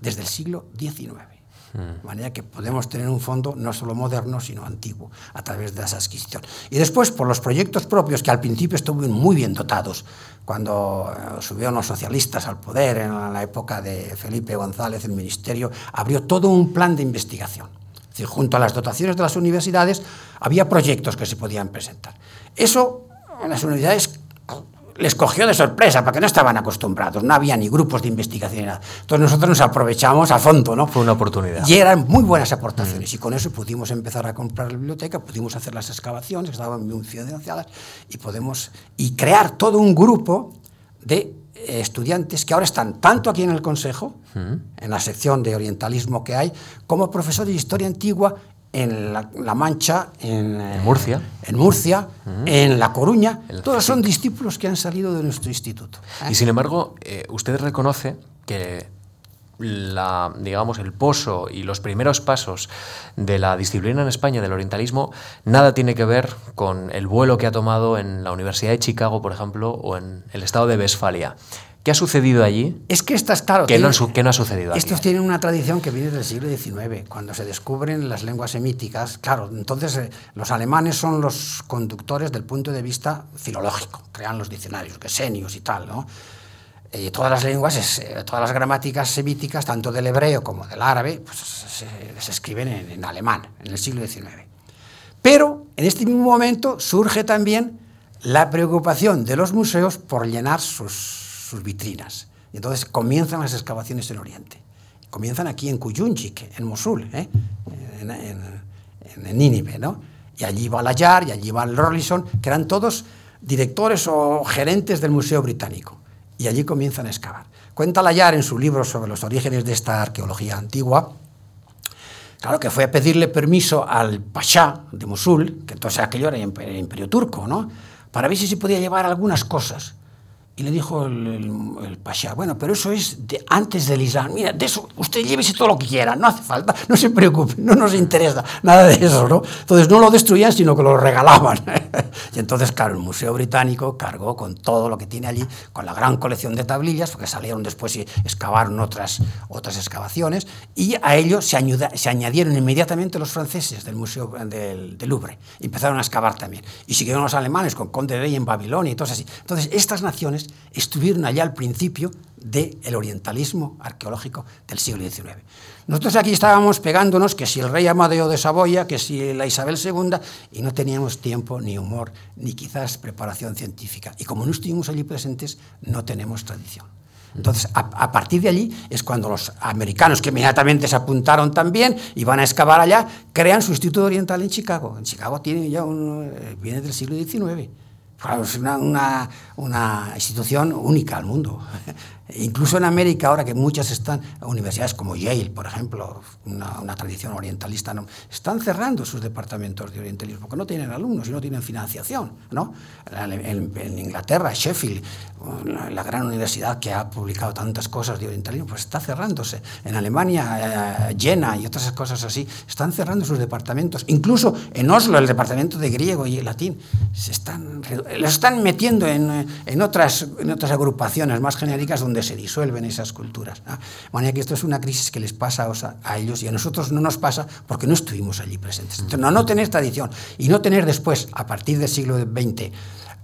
desde el siglo diecinueve. De manera que podemos tener un fondo no solo moderno, sino antiguo, a través de esa adquisición. Y después, por los proyectos propios, que al principio estuvieron muy bien dotados, cuando subieron los socialistas al poder, en la época de Felipe González, el ministerio, abrió todo un plan de investigación. Es decir, junto a las dotaciones de las universidades, había proyectos que se podían presentar. Eso, en las universidades, les cogió de sorpresa, porque no estaban acostumbrados, no había ni grupos de investigación ni nada. Entonces nosotros nos aprovechamos a fondo, ¿no? Fue una oportunidad. Y eran muy buenas aportaciones, mm. y con eso pudimos empezar a comprar la biblioteca, pudimos hacer las excavaciones, estaban muy financiadas, y podemos y crear todo un grupo de estudiantes que ahora están tanto aquí en el Consejo, mm. en la sección de orientalismo que hay, como profesores de historia antigua en la, la Mancha, en, en Murcia, en, Murcia, uh-huh. en La Coruña. El todos son discípulos que han salido de nuestro instituto. ¿eh? Y sin embargo, eh, usted reconoce que la, digamos, el pozo y los primeros pasos de la disciplina en España del orientalismo nada tiene que ver con el vuelo que ha tomado en la Universidad de Chicago, por ejemplo, o en el estado de Westfalia. ¿Qué ha sucedido allí? Es que estas, claro, que, tienen, no, que no ha sucedido aquí. Estos tienen una tradición que viene del siglo diecinueve, cuando se descubren las lenguas semíticas. Claro, entonces eh, los alemanes son los conductores del punto de vista filológico. Crean los diccionarios, gesenios y tal, ¿no? Eh, todas las lenguas, eh, todas las gramáticas semíticas, tanto del hebreo como del árabe, pues se, se escriben en, en alemán, en el siglo diecinueve. Pero en este mismo momento surge también la preocupación de los museos por llenar sus sus vitrinas. Y entonces comienzan las excavaciones en Oriente. Comienzan aquí en Kuyunjik, en Mosul, ¿eh? en, en, en Nínive, ¿no? Y allí va Layard, y allí va Reulich, que eran todos directores o gerentes del Museo Británico. Y allí comienzan a excavar. Cuenta Layard en su libro sobre los orígenes de esta arqueología antigua, claro, que fue a pedirle permiso al pasha de Mosul, que entonces aquello era el imperio turco, ¿no? Para ver si se podía llevar algunas cosas. Y le dijo el, el, el pasha, bueno, pero eso es de antes del Islam. Mira, de eso usted llévese todo lo que quiera, no hace falta, no se preocupe, no nos interesa nada de eso, ¿no? Entonces no lo destruían, sino que lo regalaban. Y entonces, claro, el Museo Británico cargó con todo lo que tiene allí, con la gran colección de tablillas, porque salieron después y excavaron otras, otras excavaciones, y a ello se, añuda, se añadieron inmediatamente los franceses del Museo del, del Louvre. Empezaron a excavar también. Y siguieron los alemanes con Conde Rey en Babilonia y todo así. Entonces, estas naciones estuvieron allá al principio del orientalismo arqueológico del siglo diecinueve. Nosotros aquí estábamos pegándonos que si el rey Amadeo de Saboya, que si la Isabel segunda, y no teníamos tiempo, ni humor, ni quizás preparación científica. Y como no estuvimos allí presentes, no tenemos tradición. Entonces, a, a partir de allí es cuando los americanos, que inmediatamente se apuntaron también y van a excavar allá, crean su Instituto Oriental en Chicago. En Chicago tiene ya un, viene del siglo diecinueve. Claro, es una, una, una institución única al mundo. Incluso en América, ahora que muchas están, universidades como Yale, por ejemplo, una, una tradición orientalista, ¿no? Están cerrando sus departamentos de orientalismo porque no tienen alumnos y no tienen financiación, ¿no? En, en Inglaterra, Sheffield, la, la gran universidad que ha publicado tantas cosas de orientalismo, pues está cerrándose. En Alemania, eh, Jena y otras cosas así, están cerrando sus departamentos. Incluso en Oslo, el departamento de griego y latín, se están, los están metiendo en, en, otras, en otras agrupaciones más genéricas donde donde se disuelven esas culturas, ¿no? De manera que esto es una crisis que les pasa a ellos y a nosotros no nos pasa porque no estuvimos allí presentes. Entonces, no, no tener tradición y no tener después, a partir del siglo veinte,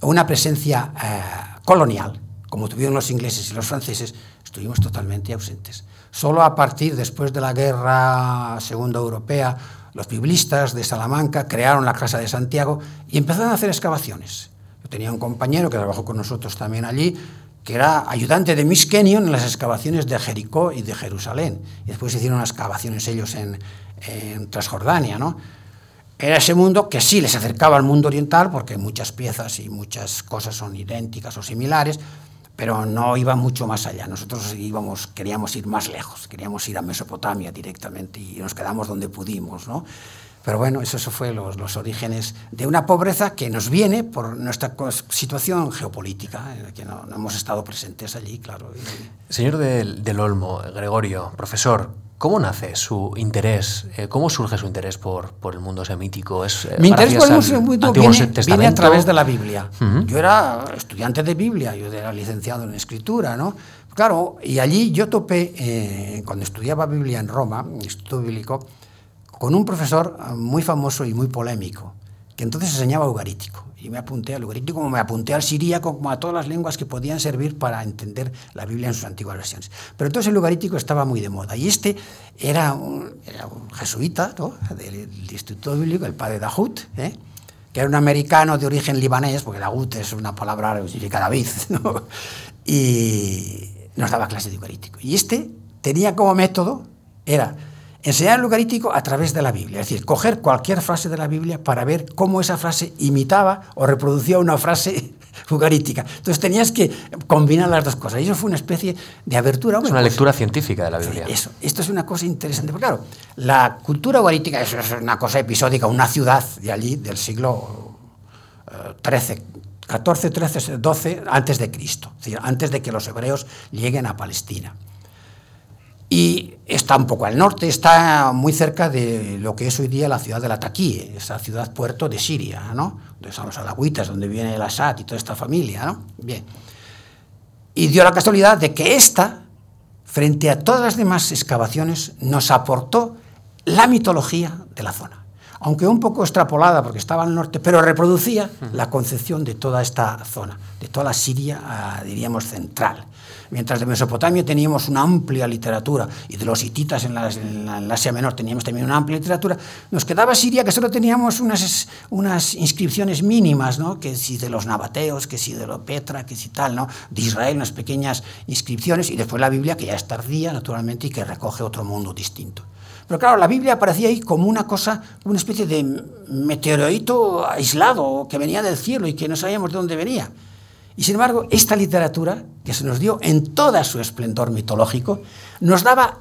una presencia eh, colonial, como tuvieron los ingleses y los franceses, estuvimos totalmente ausentes. Solo a partir, después de la Guerra Segunda Europea, los biblistas de Salamanca crearon la Casa de Santiago y empezaron a hacer excavaciones. Yo tenía un compañero que trabajó con nosotros también allí, que era ayudante de Miss Kenyon en las excavaciones de Jericó y de Jerusalén. Y después hicieron excavaciones ellos en, en Transjordania, ¿no? Era ese mundo que sí les acercaba al mundo oriental, porque muchas piezas y muchas cosas son idénticas o similares, pero no iba mucho más allá. Nosotros íbamos, queríamos ir más lejos, queríamos ir a Mesopotamia directamente y nos quedamos donde pudimos, ¿no? Pero bueno, eso, eso fue los, los orígenes de una pobreza que nos viene por nuestra situación geopolítica, en la que no, no hemos estado presentes allí, claro. Señor del, del Olmo, Gregorio, profesor, ¿cómo nace su interés? ¿Cómo surge su interés por, por el mundo semítico? ¿Es, Mi interés por el mundo semítico viene, viene a través de la Biblia. Uh-huh. Yo era estudiante de Biblia, yo era licenciado en escritura, ¿no? Claro, y allí yo topé, eh, cuando estudiaba Biblia en Roma, en el Instituto Bíblico, con un profesor muy famoso y muy polémico, que entonces enseñaba ugarítico. Y me apunté al ugarítico, como me apunté al siríaco, como a todas las lenguas que podían servir para entender la Biblia en sus antiguas versiones. Pero entonces el ugarítico estaba muy de moda. Y este era un, era un jesuita, ¿no?, del, del Instituto Bíblico, el padre Dahoud, ¿eh?, que era un americano de origen libanés, porque Dahoud es una palabra que significa David, ¿no? Y nos daba clase de ugarítico. Y este tenía como método, era... enseñar el ugarítico a través de la Biblia, es decir, coger cualquier frase de la Biblia para ver cómo esa frase imitaba o reproducía una frase ugarítica. Entonces tenías que combinar las dos cosas. Y eso fue una especie de abertura. Es una cosa. Lectura científica de la Biblia. Eso, esto es una cosa interesante. Porque claro, la cultura ugarítica es una cosa episódica, una ciudad de allí del siglo trece, catorce, trece, doce antes de Cristo, es decir, antes de que los hebreos lleguen a Palestina. Y está un poco al norte, está muy cerca de lo que es hoy día la ciudad de Latakie, esa ciudad-puerto de Siria, ¿no? Donde son los alagüitas, donde viene el Asad y toda esta familia, ¿no? Bien. Y dio la casualidad de que esta, frente a todas las demás excavaciones, nos aportó la mitología de la zona. Aunque un poco extrapolada, porque estaba al norte, pero reproducía la concepción de toda esta zona, de toda la Siria, diríamos, central. Mientras de Mesopotamia teníamos una amplia literatura, y de los hititas en la, en la, en la Asia Menor teníamos también una amplia literatura, nos quedaba Siria, que solo teníamos unas, unas inscripciones mínimas, ¿no?, que si de los nabateos, que si de los Petra, que si tal, ¿no?, de Israel, unas pequeñas inscripciones, y después la Biblia, que ya es tardía, naturalmente, y que recoge otro mundo distinto. Pero claro, la Biblia aparecía ahí como una cosa, una especie de meteorito aislado que venía del cielo y que no sabíamos de dónde venía. Y sin embargo, esta literatura, que se nos dio en todo su esplendor mitológico, nos daba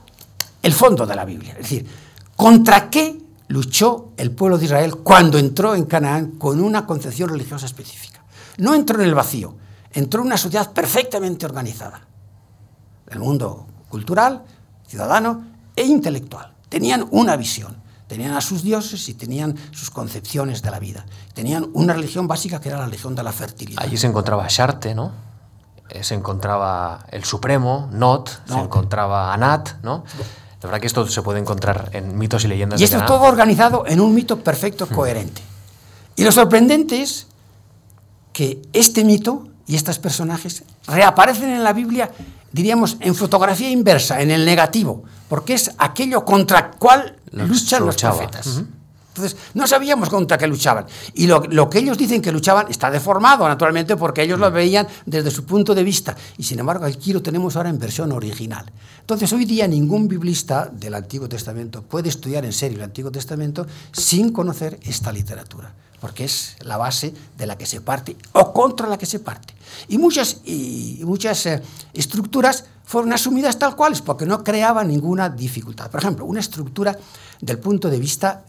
el fondo de la Biblia. Es decir, ¿contra qué luchó el pueblo de Israel cuando entró en Canaán con una concepción religiosa específica? No entró en el vacío, entró en una sociedad perfectamente organizada. El mundo cultural, ciudadano e intelectual. Tenían una visión, tenían a sus dioses y tenían sus concepciones de la vida. Tenían una religión básica que era la religión de la fertilidad. Allí se encontraba Sharte, ¿no? Se encontraba el Supremo, Not, no, se encontraba Anat, ¿no? La verdad que esto se puede encontrar en mitos y leyendas. Y esto es todo organizado en un mito perfecto, coherente. Mm. Y lo sorprendente es que este mito y estos personajes reaparecen en la Biblia, diríamos, en fotografía inversa, en el negativo, porque es aquello contra cual los luchan luchaba. los profetas. Uh-huh. Entonces, no sabíamos contra qué luchaban. Y lo, lo que ellos dicen que luchaban está deformado, naturalmente, porque ellos lo veían desde su punto de vista. Y sin embargo, aquí lo tenemos ahora en versión original. Entonces, hoy día ningún biblista del Antiguo Testamento puede estudiar en serio el Antiguo Testamento sin conocer esta literatura, porque es la base de la que se parte o contra la que se parte. Y muchas, y muchas eh, estructuras fueron asumidas tal cuales, porque no creaban ninguna dificultad. Por ejemplo, una estructura del punto de vista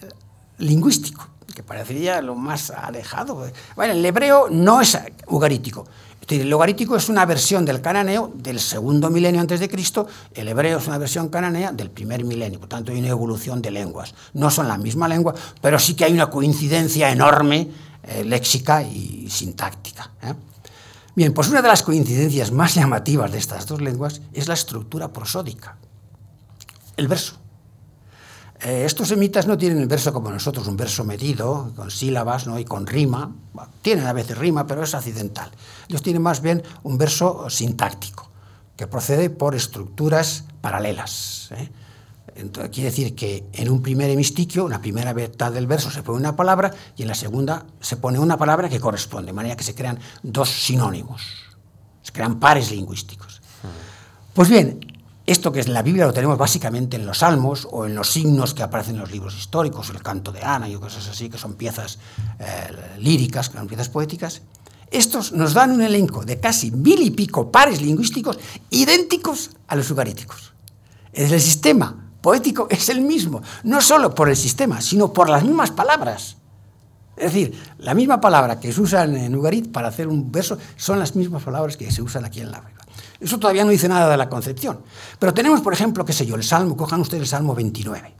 lingüístico, que parecería lo más alejado. Bueno, el hebreo no es ugarítico. El ugarítico es una versión del cananeo del segundo milenio antes de Cristo, el hebreo es una versión cananea del primer milenio, por tanto hay una evolución de lenguas. No son la misma lengua, pero sí que hay una coincidencia enorme eh, léxica y sintáctica, ¿eh? Bien, pues una de las coincidencias más llamativas de estas dos lenguas es la estructura prosódica, el verso. Eh, estos semitas no tienen el verso como nosotros, un verso medido, con sílabas, ¿no?, y con rima. Bueno, tienen a veces rima, pero es accidental. Ellos tienen más bien un verso sintáctico, que procede por estructuras paralelas, ¿eh? Entonces, quiere decir que en un primer hemistiquio, en la primera mitad del verso, se pone una palabra y en la segunda se pone una palabra que corresponde, de manera que se crean dos sinónimos, se crean pares lingüísticos. Pues bien, esto que es la Biblia lo tenemos básicamente en los salmos o en los himnos que aparecen en los libros históricos, el canto de Ana y cosas así, que son piezas eh, líricas, que son piezas poéticas. Estos nos dan un elenco de casi mil y pico pares lingüísticos idénticos a los ugaríticos. El sistema poético es el mismo, no solo por el sistema, sino por las mismas palabras. Es decir, la misma palabra que se usa en ugarit para hacer un verso son las mismas palabras que se usan aquí en la Biblia. Eso todavía no dice nada de la concepción. Pero tenemos, por ejemplo, qué sé yo, el Salmo, cojan ustedes el Salmo veintinueve.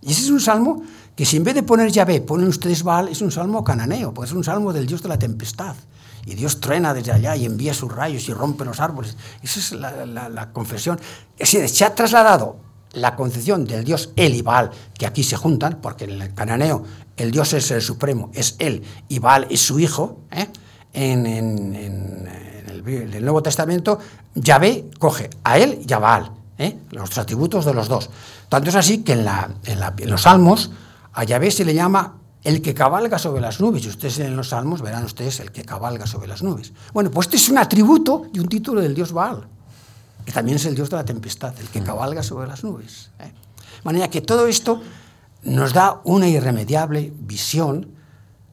Y ese es un salmo que si en vez de poner Yahvé ponen ustedes Baal, es un salmo cananeo, pues es un salmo del dios de la tempestad. Y Dios truena desde allá y envía sus rayos y rompe los árboles. Esa es la, la, la confesión. Se ha trasladado la concepción del dios El y Baal, que aquí se juntan, porque en el cananeo el dios es el supremo, es él, y Baal es su hijo, ¿eh? En, en, en, en, el, en el Nuevo Testamento Yahvé coge a él y a Baal, ¿eh? Los atributos de los dos. Tanto es así que en, la, en, la, en los Salmos a Yahvé se le llama el que cabalga sobre las nubes, y ustedes en los Salmos verán ustedes el que cabalga sobre las nubes. Bueno, pues este es un atributo y un título del dios Baal, que también es el dios de la tempestad, el que cabalga sobre las nubes, ¿eh? De manera que todo esto nos da una irremediable visión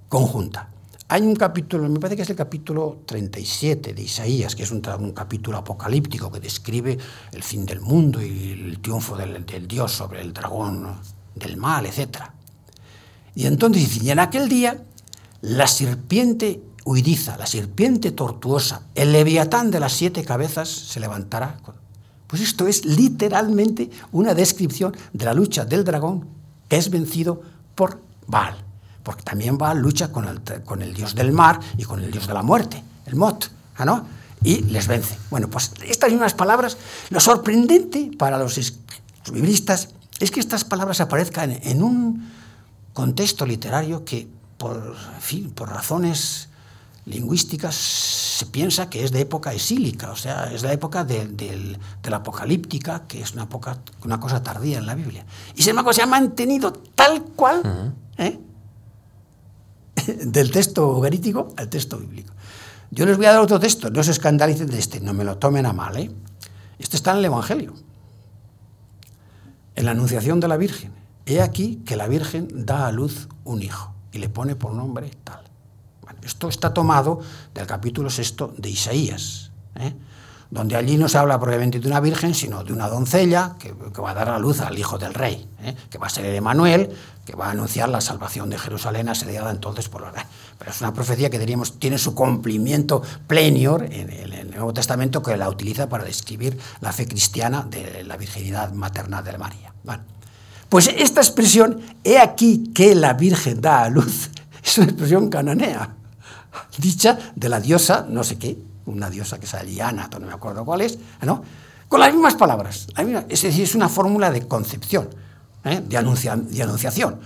conjunta. Hay un capítulo, me parece que es el capítulo treinta y siete de Isaías, que es un, un capítulo apocalíptico que describe el fin del mundo y el triunfo del, del Dios sobre el dragón del mal, etcétera. Y entonces dice, y en aquel día la serpiente huidiza, la serpiente tortuosa, el leviatán de las siete cabezas se levantará. Pues esto es literalmente una descripción de la lucha del dragón que es vencido por Baal. Porque también Baal lucha con el, con el dios del mar y con el dios de la muerte, el Mot, ¿no? Y les vence. Bueno, pues estas mismas palabras, lo sorprendente para los, los biblistas es que estas palabras aparezcan en, en un contexto literario que, por, en fin, por razones lingüísticas, se piensa que es de época exílica, o sea, es la época de, de, de la apocalíptica, que es una, época, una cosa tardía en la Biblia. Y sin embargo se ha mantenido tal cual, uh-huh. ¿eh? Del texto ugarítico al texto bíblico. Yo les voy a dar otro texto, no se escandalicen de este, no me lo tomen a mal, ¿eh? Este está en el Evangelio, en la Anunciación de la Virgen. He aquí que la Virgen da a luz un hijo y le pone por nombre tal. Bueno, esto está tomado del capítulo sexto de Isaías, ¿eh? Donde allí no se habla probablemente de una virgen, sino de una doncella que, que va a dar a luz al hijo del rey, ¿eh? Que va a ser Emanuel, que va a anunciar la salvación de Jerusalén asediada entonces por los... Pero es una profecía que diríamos tiene su cumplimiento plenior en el, en el Nuevo Testamento, que la utiliza para describir la fe cristiana de la virginidad materna de María. Bueno, pues esta expresión, he aquí que la virgen da a luz, es una expresión cananea, dicha de la diosa no sé qué, una diosa que es Aliana, no me acuerdo cuál es, ¿no? Con las mismas palabras. La misma, es decir, es una fórmula de concepción, ¿eh? de, anuncia, de anunciación,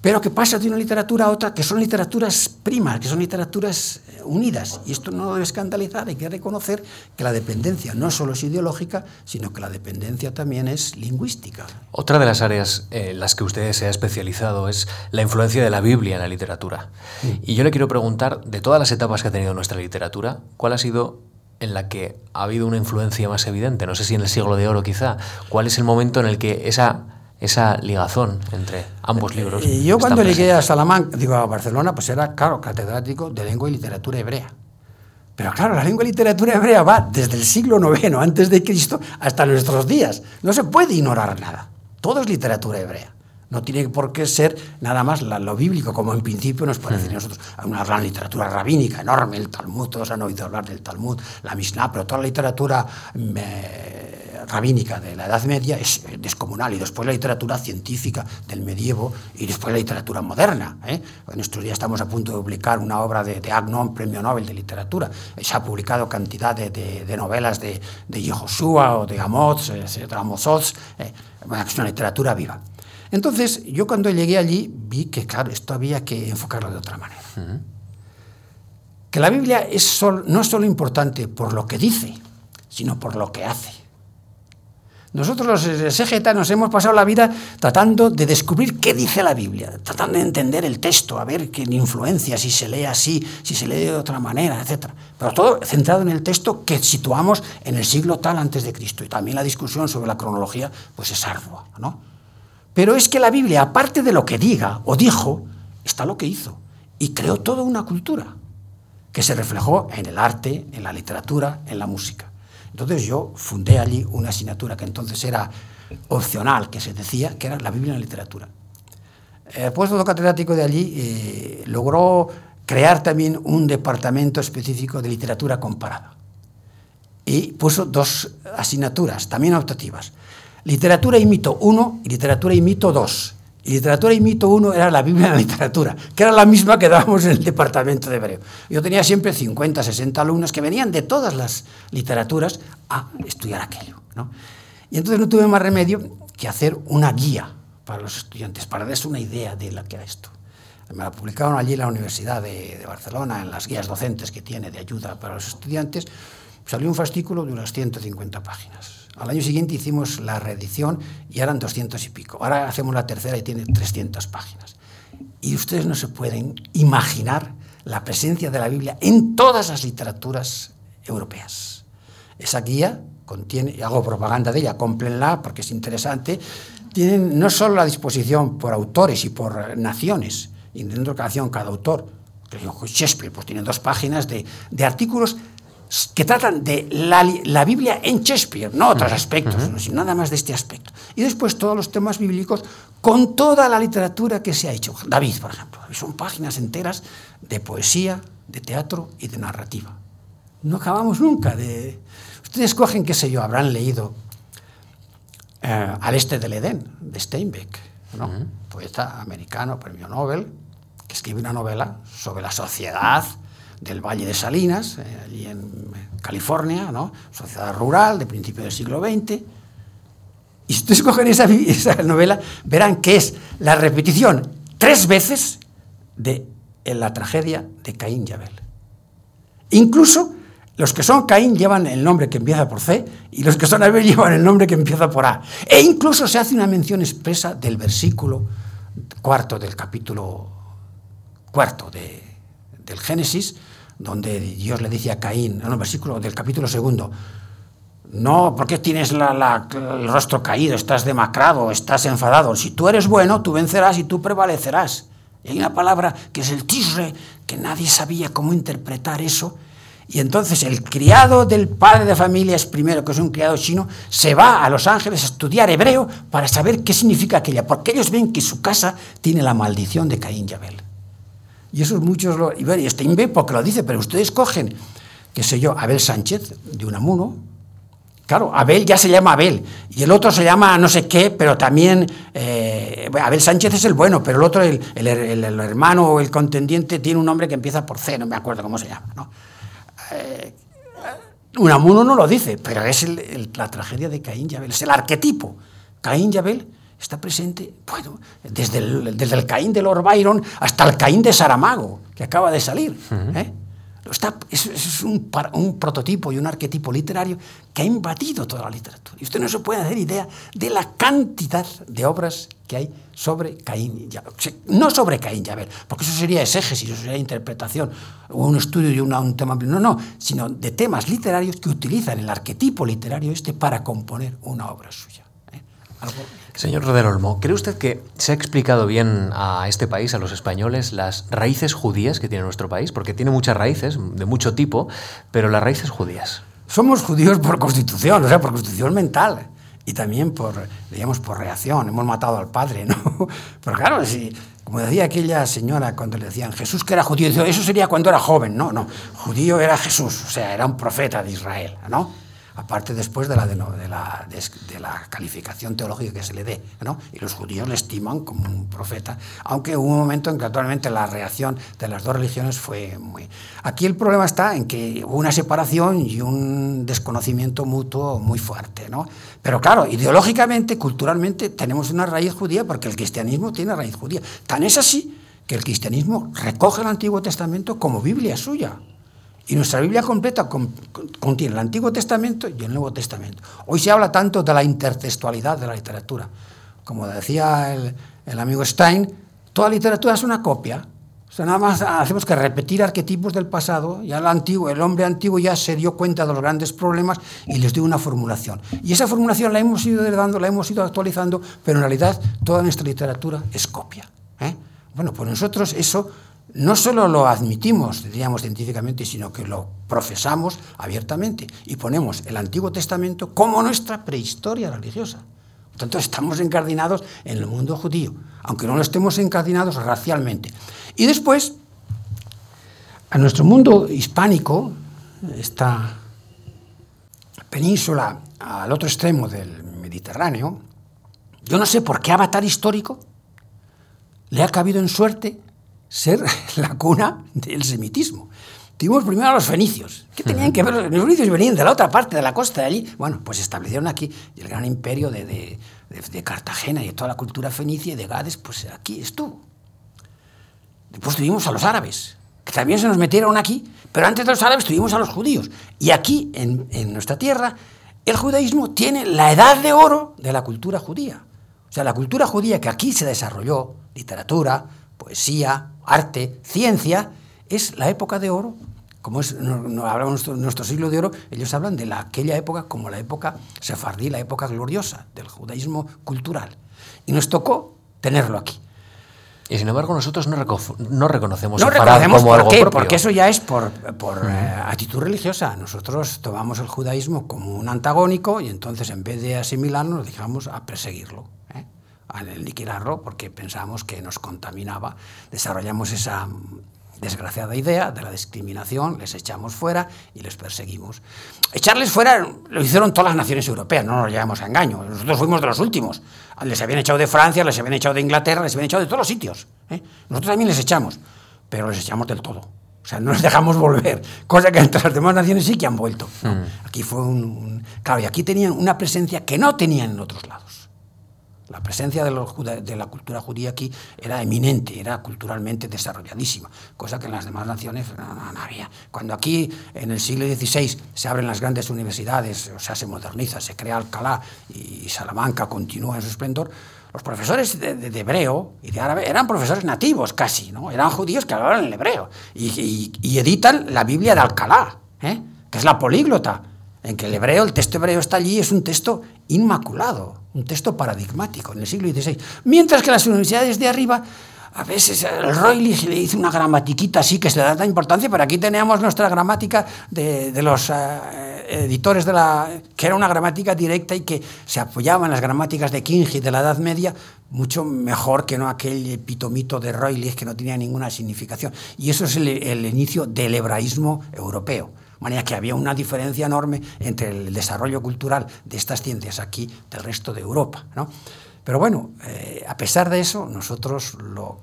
pero que pasa de una literatura a otra, que son literaturas primas, que son literaturas unidas, y esto no lo debe escandalizar. Hay que reconocer que la dependencia no solo es ideológica, sino que la dependencia también es lingüística. Otra de las áreas en las que usted se ha especializado es la influencia de la Biblia en la literatura. Sí. Y yo le quiero preguntar, de todas las etapas que ha tenido nuestra literatura, ¿cuál ha sido en la que ha habido una influencia más evidente? No sé si en el Siglo de Oro quizá. ¿Cuál es el momento en el que esa... esa ligazón entre ambos libros? Y yo cuando presente. llegué a Salamanca, digo a Barcelona, pues era, claro, catedrático de lengua y literatura hebrea. Pero claro, la lengua y literatura hebrea va desde el siglo noveno antes de Cristo hasta nuestros días. No se puede ignorar nada. Todo es literatura hebrea. No tiene por qué ser nada más lo bíblico, como en principio nos parece a nosotros. Hay una gran literatura rabínica enorme, el Talmud, todos han oído hablar del Talmud, la Mishnah, pero toda la literatura eh, rabínica de la Edad Media es descomunal. Y después la literatura científica del medievo y después la literatura moderna, ¿eh? En nuestros días estamos a punto de publicar una obra de, de Agnon, premio Nobel de literatura. Se ha publicado cantidad de, de, de novelas de, de Yehoshua o de Amos, etcétera, Amos Oz, eh, es una literatura viva. Entonces, yo cuando llegué allí vi que, claro, esto había que enfocarlo de otra manera. Uh-huh. Que la Biblia es sol, no es solo importante por lo que dice, sino por lo que hace. Nosotros los exegetanos hemos pasado la vida tratando de descubrir qué dice la Biblia, tratando de entender el texto, a ver qué influencia, si se lee así, si se lee de otra manera, etcétera. Pero todo centrado en el texto que situamos en el siglo tal antes de Cristo. Y también la discusión sobre la cronología pues es ardua, ¿no? Pero es que la Biblia, aparte de lo que diga o dijo, está lo que hizo. Y creó toda una cultura. que se reflejó en el arte, en la literatura, en la música. Entonces yo fundé allí una asignatura que entonces era opcional, que se decía, que era la Biblia en la literatura. El puesto catedrático de allí eh, logró crear también un departamento específico de literatura comparada y puso dos asignaturas, también optativas. Literatura y mito uno y literatura y mito dos. Y literatura y mito uno era la Biblia en la literatura, que era la misma que dábamos en el departamento de hebreo. Yo tenía siempre cincuenta, sesenta alumnos que venían de todas las literaturas a estudiar aquello, ¿no? Y entonces no tuve más remedio que hacer una guía para los estudiantes, para darles una idea de lo que era esto. Me la publicaron allí en la Universidad de, de Barcelona, en las guías docentes que tiene de ayuda para los estudiantes. Salió un fascículo de unas ciento cincuenta páginas. Al año siguiente hicimos la reedición y eran doscientos y pico. Ahora hacemos la tercera y tiene trescientas páginas. Y ustedes no se pueden imaginar la presencia de la Biblia en todas las literaturas europeas. Esa guía contiene, y hago propaganda de ella, cómprenla porque es interesante, tienen no solo la disposición por autores y por naciones, y dentro de cada nación, cada autor, Shakespeare, pues tiene dos páginas de, de artículos que tratan de la, la Biblia en Shakespeare, no otros aspectos, uh-huh. sino nada más de este aspecto. Y después todos los temas bíblicos con toda la literatura que se ha hecho. David, por ejemplo, son páginas enteras de poesía, de teatro y de narrativa. No acabamos nunca de... Ustedes cogen, qué sé yo, habrán leído eh, Al este del Edén, de Steinbeck, ¿no? Uh-huh. Poeta americano, premio Nobel, que escribe una novela sobre la sociedad del Valle de Salinas, eh, allí en California, ¿no? Sociedad rural de principios del siglo veinte. Y si ustedes cogen esa, esa novela, verán que es la repetición tres veces de la tragedia de Caín y Abel. Incluso los que son Caín llevan el nombre que empieza por C y los que son Abel llevan el nombre que empieza por A. E incluso se hace una mención expresa del versículo cuarto del capítulo cuarto de, del Génesis, donde Dios le dice a Caín, no, el versículo del capítulo segundo, no, ¿por qué tienes la, la, el rostro caído? Estás demacrado, estás enfadado. Si tú eres bueno, tú vencerás y tú prevalecerás. Y hay una palabra que es el tisre, que nadie sabía cómo interpretar eso. Y entonces el criado del padre de familia es primero, que es un criado chino, se va a Los Ángeles a estudiar hebreo para saber qué significa aquella, porque ellos ven que su casa tiene la maldición de Caín y Abel. Y eso muchos lo... Y bueno, Steinbeck porque lo dice, pero ustedes cogen, qué sé yo, Abel Sánchez de Unamuno. Claro, Abel ya se llama Abel, y el otro se llama no sé qué, pero también eh, Abel Sánchez es el bueno, pero el otro, el, el, el, el hermano o el contendiente, tiene un nombre que empieza por C, no me acuerdo cómo se llama, ¿no? Eh, Unamuno no lo dice, pero es el, el, la tragedia de Caín y Abel, es el arquetipo. Caín y Abel está presente, bueno, desde el, desde el Caín de Lord Byron hasta el Caín de Saramago, que acaba de salir. Uh-huh. ¿eh? Está, es es un, un prototipo y un arquetipo literario que ha invadido toda la literatura. Y usted no se puede hacer idea de la cantidad de obras que hay sobre Caín y Abel. No sobre Caín y Abel, porque eso sería exégesis, eso sería interpretación, o un estudio de una, un tema... No, no, sino de temas literarios que utilizan el arquetipo literario este para componer una obra suya. ¿eh? Algo... Señor del Olmo, ¿cree usted que se ha explicado bien a este país, a los españoles, las raíces judías que tiene nuestro país? Porque tiene muchas raíces, de mucho tipo, pero las raíces judías. Somos judíos por constitución, o sea, por constitución mental. Y también por, digamos, por reacción. Hemos matado al padre, ¿no? Pero claro, si, como decía aquella señora cuando le decían Jesús que era judío, decía, eso sería cuando era joven. No, no, judío era Jesús, o sea, era un profeta de Israel, ¿no? Aparte después de la, de, de, la, de, de la calificación teológica que se le dé, ¿no? Y los judíos le estiman como un profeta, aunque hubo un momento en que actualmente la reacción de las dos religiones fue muy... Aquí el problema está en que hubo una separación y un desconocimiento mutuo muy fuerte, ¿no? Pero claro, ideológicamente, culturalmente, tenemos una raíz judía porque el cristianismo tiene raíz judía. Tan es así que el cristianismo recoge el Antiguo Testamento como Biblia suya. Y nuestra Biblia completa contiene el Antiguo Testamento y el Nuevo Testamento. Hoy se habla tanto de la intertextualidad de la literatura. Como decía el, el amigo Stein, toda literatura es una copia. O sea, nada más hacemos que repetir arquetipos del pasado. Ya el, antiguo, el hombre antiguo ya se dio cuenta de los grandes problemas y les dio una formulación. Y esa formulación la hemos ido dando, la hemos ido actualizando, pero en realidad toda nuestra literatura es copia, ¿eh? Bueno, pues nosotros eso... no solo lo admitimos, diríamos científicamente, sino que lo profesamos abiertamente y ponemos el Antiguo Testamento como nuestra prehistoria religiosa. Por tanto, estamos encardinados en el mundo judío, aunque no lo estemos encardinados racialmente. Y después, a nuestro mundo hispánico, esta península al otro extremo del Mediterráneo, yo no sé por qué avatar histórico le ha cabido en suerte ser la cuna del semitismo. Tuvimos primero a los fenicios. ¿Qué tenían que ver? Los fenicios venían de la otra parte de la costa de allí. Bueno, pues establecieron aquí el gran imperio de, de, de, de Cartagena y de toda la cultura fenicia y de Gades, pues aquí estuvo. Después tuvimos a los árabes, que también se nos metieron aquí, pero antes de los árabes tuvimos a los judíos. Y aquí, en, en nuestra tierra, el judaísmo tiene la edad de oro de la cultura judía. O sea, la cultura judía que aquí se desarrolló, literatura, poesía, arte, ciencia, es la época de oro, como es no, no, hablamos nuestro, nuestro siglo de oro, ellos hablan de la, aquella época como la época sefardí, la época gloriosa del judaísmo cultural. Y nos tocó tenerlo aquí. Y sin embargo nosotros no, reco no reconocemos no el Farad como ¿por algo qué? propio. Porque eso ya es por, por uh-huh. eh, actitud religiosa. Nosotros tomamos el judaísmo como un antagónico y entonces en vez de asimilarnos dejamos a perseguirlo, ¿eh? a liquidarlo porque pensamos que nos contaminaba. Desarrollamos esa desgraciada idea de la discriminación, les echamos fuera y les perseguimos. Echarles fuera lo hicieron todas las naciones europeas, no nos llevamos a engaño, nosotros fuimos de los últimos. Les habían echado de Francia, les habían echado de Inglaterra, les habían echado de todos los sitios, ¿eh? Nosotros también les echamos, pero les echamos del todo. O sea, no les dejamos volver, cosa que entre las demás naciones sí que han vuelto, ¿no? Mm. Aquí fue un, un... Claro, y aquí tenían una presencia que no tenían en otros lados. La presencia de, los, de la cultura judía aquí era eminente, era culturalmente desarrolladísima, cosa que en las demás naciones no, no, no había. Cuando aquí, en el siglo dieciséis, se abren las grandes universidades, o sea, se moderniza, se crea Alcalá y Salamanca continúa en su esplendor, los profesores de, de, de hebreo y de árabe eran profesores nativos casi, ¿no? Eran judíos que hablaban el hebreo y, y, y editan la Biblia de Alcalá, ¿eh? que es la políglota, en que el hebreo, el texto hebreo está allí, es un texto inmaculado, un texto paradigmático en el siglo dieciséis. Mientras que las universidades de arriba, a veces el Reulich le hizo una gramatiquita así que se le da tanta importancia, pero aquí teníamos nuestra gramática de, de los uh, editores, de la que era una gramática directa y que se apoyaba en las gramáticas de Kuyunjik de la Edad Media, mucho mejor que no aquel pitomito de Reulich que no tenía ninguna significación. Y eso es el, el inicio del hebraísmo europeo. De manera que había una diferencia enorme entre el desarrollo cultural de estas ciencias aquí del resto de Europa, ¿no? Pero bueno, eh, a pesar de eso, nosotros, lo,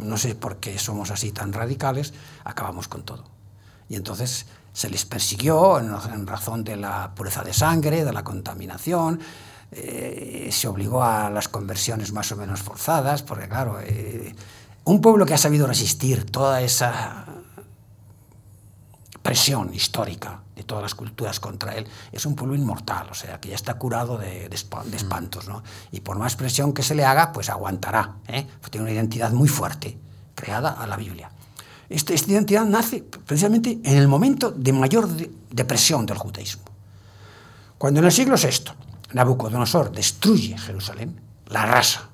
no sé por qué somos así tan radicales, acabamos con todo. Y entonces se les persiguió en, en razón de la pureza de sangre, de la contaminación. Eh, se obligó a las conversiones más o menos forzadas, porque claro, eh, un pueblo que ha sabido resistir toda esa presión histórica de todas las culturas contra él, es un pueblo inmortal, o sea, que ya está curado de, de espantos, ¿no? Y por más presión que se le haga, pues aguantará, ¿eh? Pues tiene una identidad muy fuerte, creada a la Biblia. Este, esta identidad nace precisamente en el momento de mayor de, depresión del judaísmo. Cuando en el siglo sexto Nabucodonosor destruye Jerusalén, la arrasa,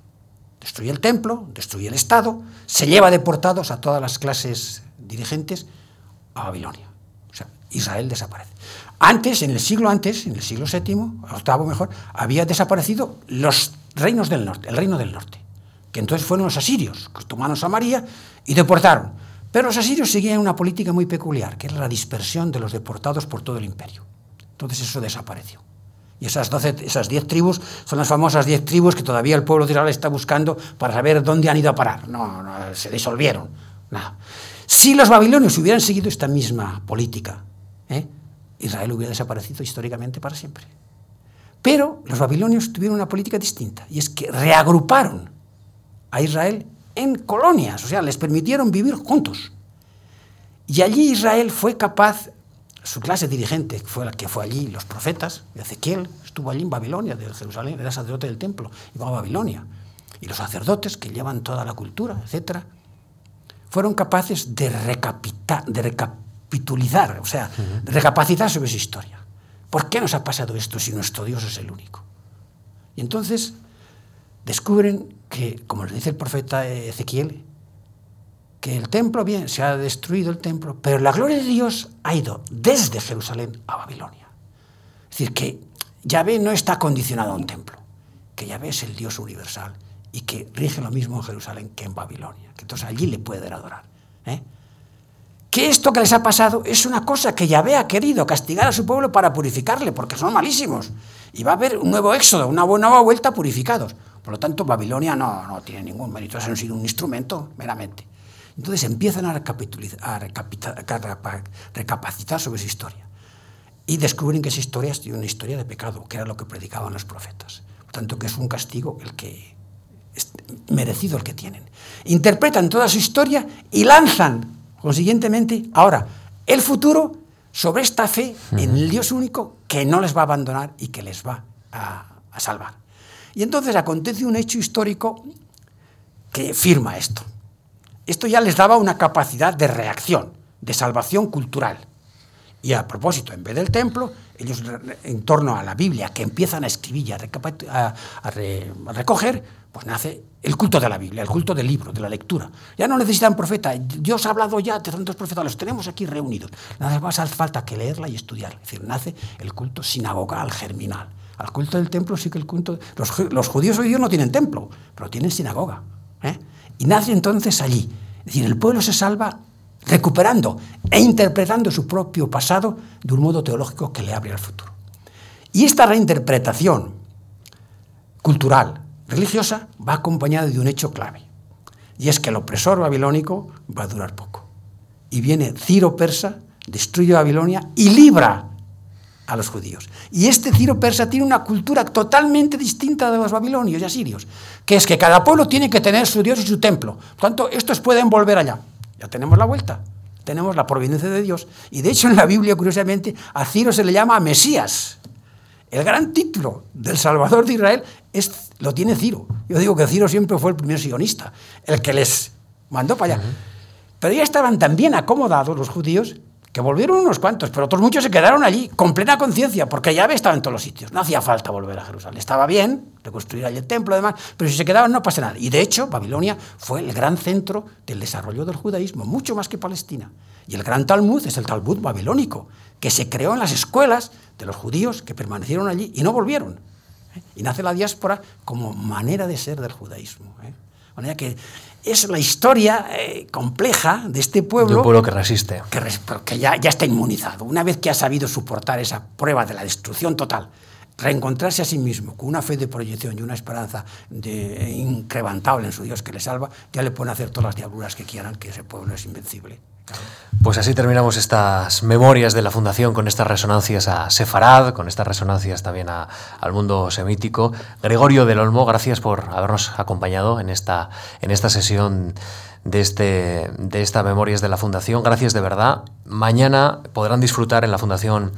destruye el templo, destruye el Estado, se lleva deportados a todas las clases dirigentes a Babilonia. Israel desaparece. Antes, en el siglo antes, en el siglo séptimo, octavo mejor, había desaparecido los reinos del norte, el reino del norte, que entonces fueron los asirios, que tomaron Samaria y deportaron. Pero los asirios seguían una política muy peculiar, que era la dispersión de los deportados por todo el imperio. Entonces eso desapareció. Y esas doce, esas diez tribus son las famosas diez tribus que todavía el pueblo de Israel está buscando para saber dónde han ido a parar. No, no se disolvieron. Nada. Si los babilonios hubieran seguido esta misma política, ¿Eh? Israel hubiera desaparecido históricamente para siempre. Pero los babilonios tuvieron una política distinta, y es que reagruparon a Israel en colonias, o sea, les permitieron vivir juntos. Y allí Israel fue capaz, su clase dirigente, que fue, la que fue allí, los profetas, Ezequiel estuvo allí en Babilonia, de Jerusalén, era sacerdote del templo, iba a Babilonia, y los sacerdotes que llevan toda la cultura, etcétera, fueron capaces de recapitar, de recapitar, capitulizar, o sea, uh-huh. recapacitar sobre su historia. ¿Por qué nos ha pasado esto si nuestro Dios es el único? Y entonces descubren que, como les dice el profeta Ezequiel, que el templo, bien, se ha destruido el templo, pero la gloria de Dios ha ido desde Jerusalén a Babilonia. Es decir, que Yahvé no está condicionado a un templo, que Yahvé es el Dios universal y que rige lo mismo en Jerusalén que en Babilonia, que entonces allí le pueden adorar, ¿eh? Que esto que les ha pasado es una cosa que Yahvé ha querido castigar a su pueblo para purificarle, porque son malísimos, y va a haber un nuevo éxodo, una nueva vuelta purificados. Por lo tanto, Babilonia no, no tiene ningún mérito, es sido un instrumento meramente. Entonces empiezan a, a, a recapacitar sobre su historia y descubren que esa historia es una historia de pecado, que era lo que predicaban los profetas. Por tanto, que es un castigo el que es merecido el que tienen. Interpretan toda su historia y lanzan, consiguientemente, ahora el futuro sobre esta fe en el Dios único que no les va a abandonar y que les va a, a salvar. Y entonces acontece un hecho histórico que firma esto. Esto ya les daba una capacidad de reacción, de salvación cultural. Y a propósito, en vez del templo, ellos en torno a la Biblia, que empiezan a escribir y a, a, a, re a recoger, pues nace el culto de la Biblia, el culto del libro, de la lectura. Ya no necesitan profeta, Dios ha hablado ya de tantos profetas, los tenemos aquí reunidos. Nada más hace falta que leerla y estudiarla. Es decir, nace el culto sinagogal germinal. Al culto del templo sí que el culto... Los, los judíos hoy día no tienen templo, pero tienen sinagoga, ¿eh? Y nace entonces allí. Es decir, el pueblo se salva recuperando e interpretando su propio pasado de un modo teológico que le abre al futuro. Y esta reinterpretación cultural, religiosa, va acompañada de un hecho clave. Y es que el opresor babilónico va a durar poco. Y viene Ciro Persa, destruye Babilonia y libra a los judíos. Y este Ciro Persa tiene una cultura totalmente distinta de los babilonios y asirios, que es que cada pueblo tiene que tener su Dios y su templo. Por tanto, estos pueden volver allá. Ya tenemos la vuelta, tenemos la providencia de Dios. Y de hecho en la Biblia, curiosamente, a Ciro se le llama Mesías. El gran título del Salvador de Israel es, lo tiene Ciro. Yo digo que Ciro siempre fue el primer sionista, el que les mandó para allá. Uh-huh. Pero ya estaban tan bien acomodados los judíos que volvieron unos cuantos, pero otros muchos se quedaron allí con plena conciencia, porque Yahvé estaba en todos los sitios. No hacía falta volver a Jerusalén. Estaba bien reconstruir allí el templo, además, pero si se quedaban no pasa nada. Y de hecho, Babilonia fue el gran centro del desarrollo del judaísmo, mucho más que Palestina. Y el gran Talmud es el Talmud babilónico, que se creó en las escuelas de los judíos que permanecieron allí y no volvieron. ¿Eh? Y nace la diáspora como manera de ser del judaísmo, ¿eh? De manera que es la historia eh, compleja de este pueblo. De un pueblo que resiste. Que, res, que ya, ya está inmunizado. Una vez que ha sabido soportar esa prueba de la destrucción total, reencontrarse a sí mismo con una fe de proyección y una esperanza de, increvantable en su Dios que le salva, ya le pueden hacer todas las diabluras que quieran, que ese pueblo es invencible. Claro. Pues así terminamos estas memorias de la Fundación con estas resonancias a Sefarad, con estas resonancias también a, al mundo semítico. Gregorio del Olmo, gracias por habernos acompañado en esta, en esta sesión de, este, de esta Memorias de la Fundación. Gracias de verdad. Mañana podrán disfrutar en la Fundación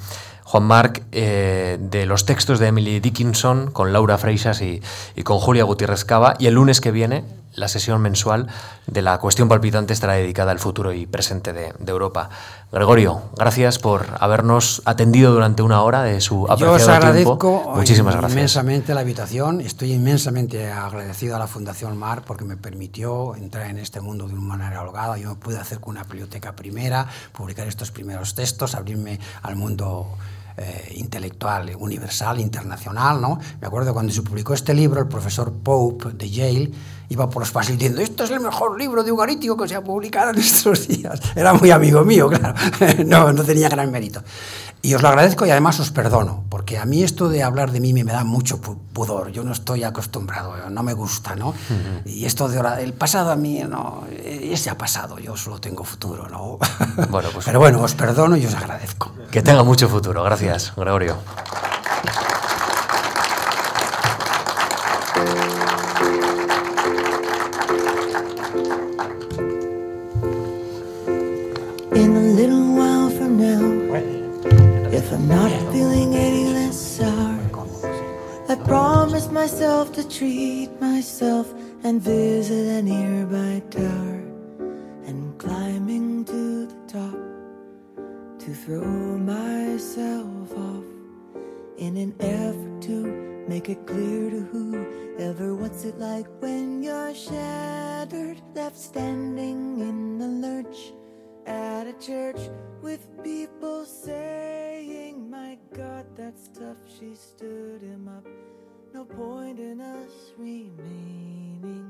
Juan March eh, de los textos de Emily Dickinson con Laura Freixas y, y con Julia Gutiérrez Cava, y el lunes que viene la sesión mensual de la Cuestión Palpitante estará dedicada al futuro y presente de, de Europa. Gregorio, gracias por habernos atendido durante una hora de su apreciado tiempo. Yo os agradezco Muchísimas gracias. inmensamente la invitación. Estoy inmensamente agradecido a la Fundación March porque me permitió entrar en este mundo de una manera holgada. Yo me pude hacer con una biblioteca primera, publicar estos primeros textos, abrirme al mundo Eh, intelectual, universal, internacional, ¿no? Me acuerdo cuando se publicó este libro, el profesor Pope de Yale iba por los pasillos diciendo: esto es el mejor libro de ugarítico que se ha publicado en estos días. Era muy amigo mío, claro. No, no tenía gran mérito. Y os lo agradezco y además os perdono, porque a mí esto de hablar de mí me da mucho pudor. Yo no estoy acostumbrado, no me gusta, ¿no? Uh-huh. Y esto de ahora, el pasado a mí, no, ese ha pasado, yo solo tengo futuro, ¿no? Bueno, pues, pero bueno, os perdono y os agradezco. Que tenga mucho futuro, gracias. Gracias, Gregorio. In a little while from now, if I'm not feeling any less sour, I promise myself to treat myself and visit a nearby tower, and climbing to the top to throw myself off in an effort to make it clear to whoever what's it like when you're shattered, left standing in the church with people saying, my God, that's tough, she stood him up. No point in us remaining.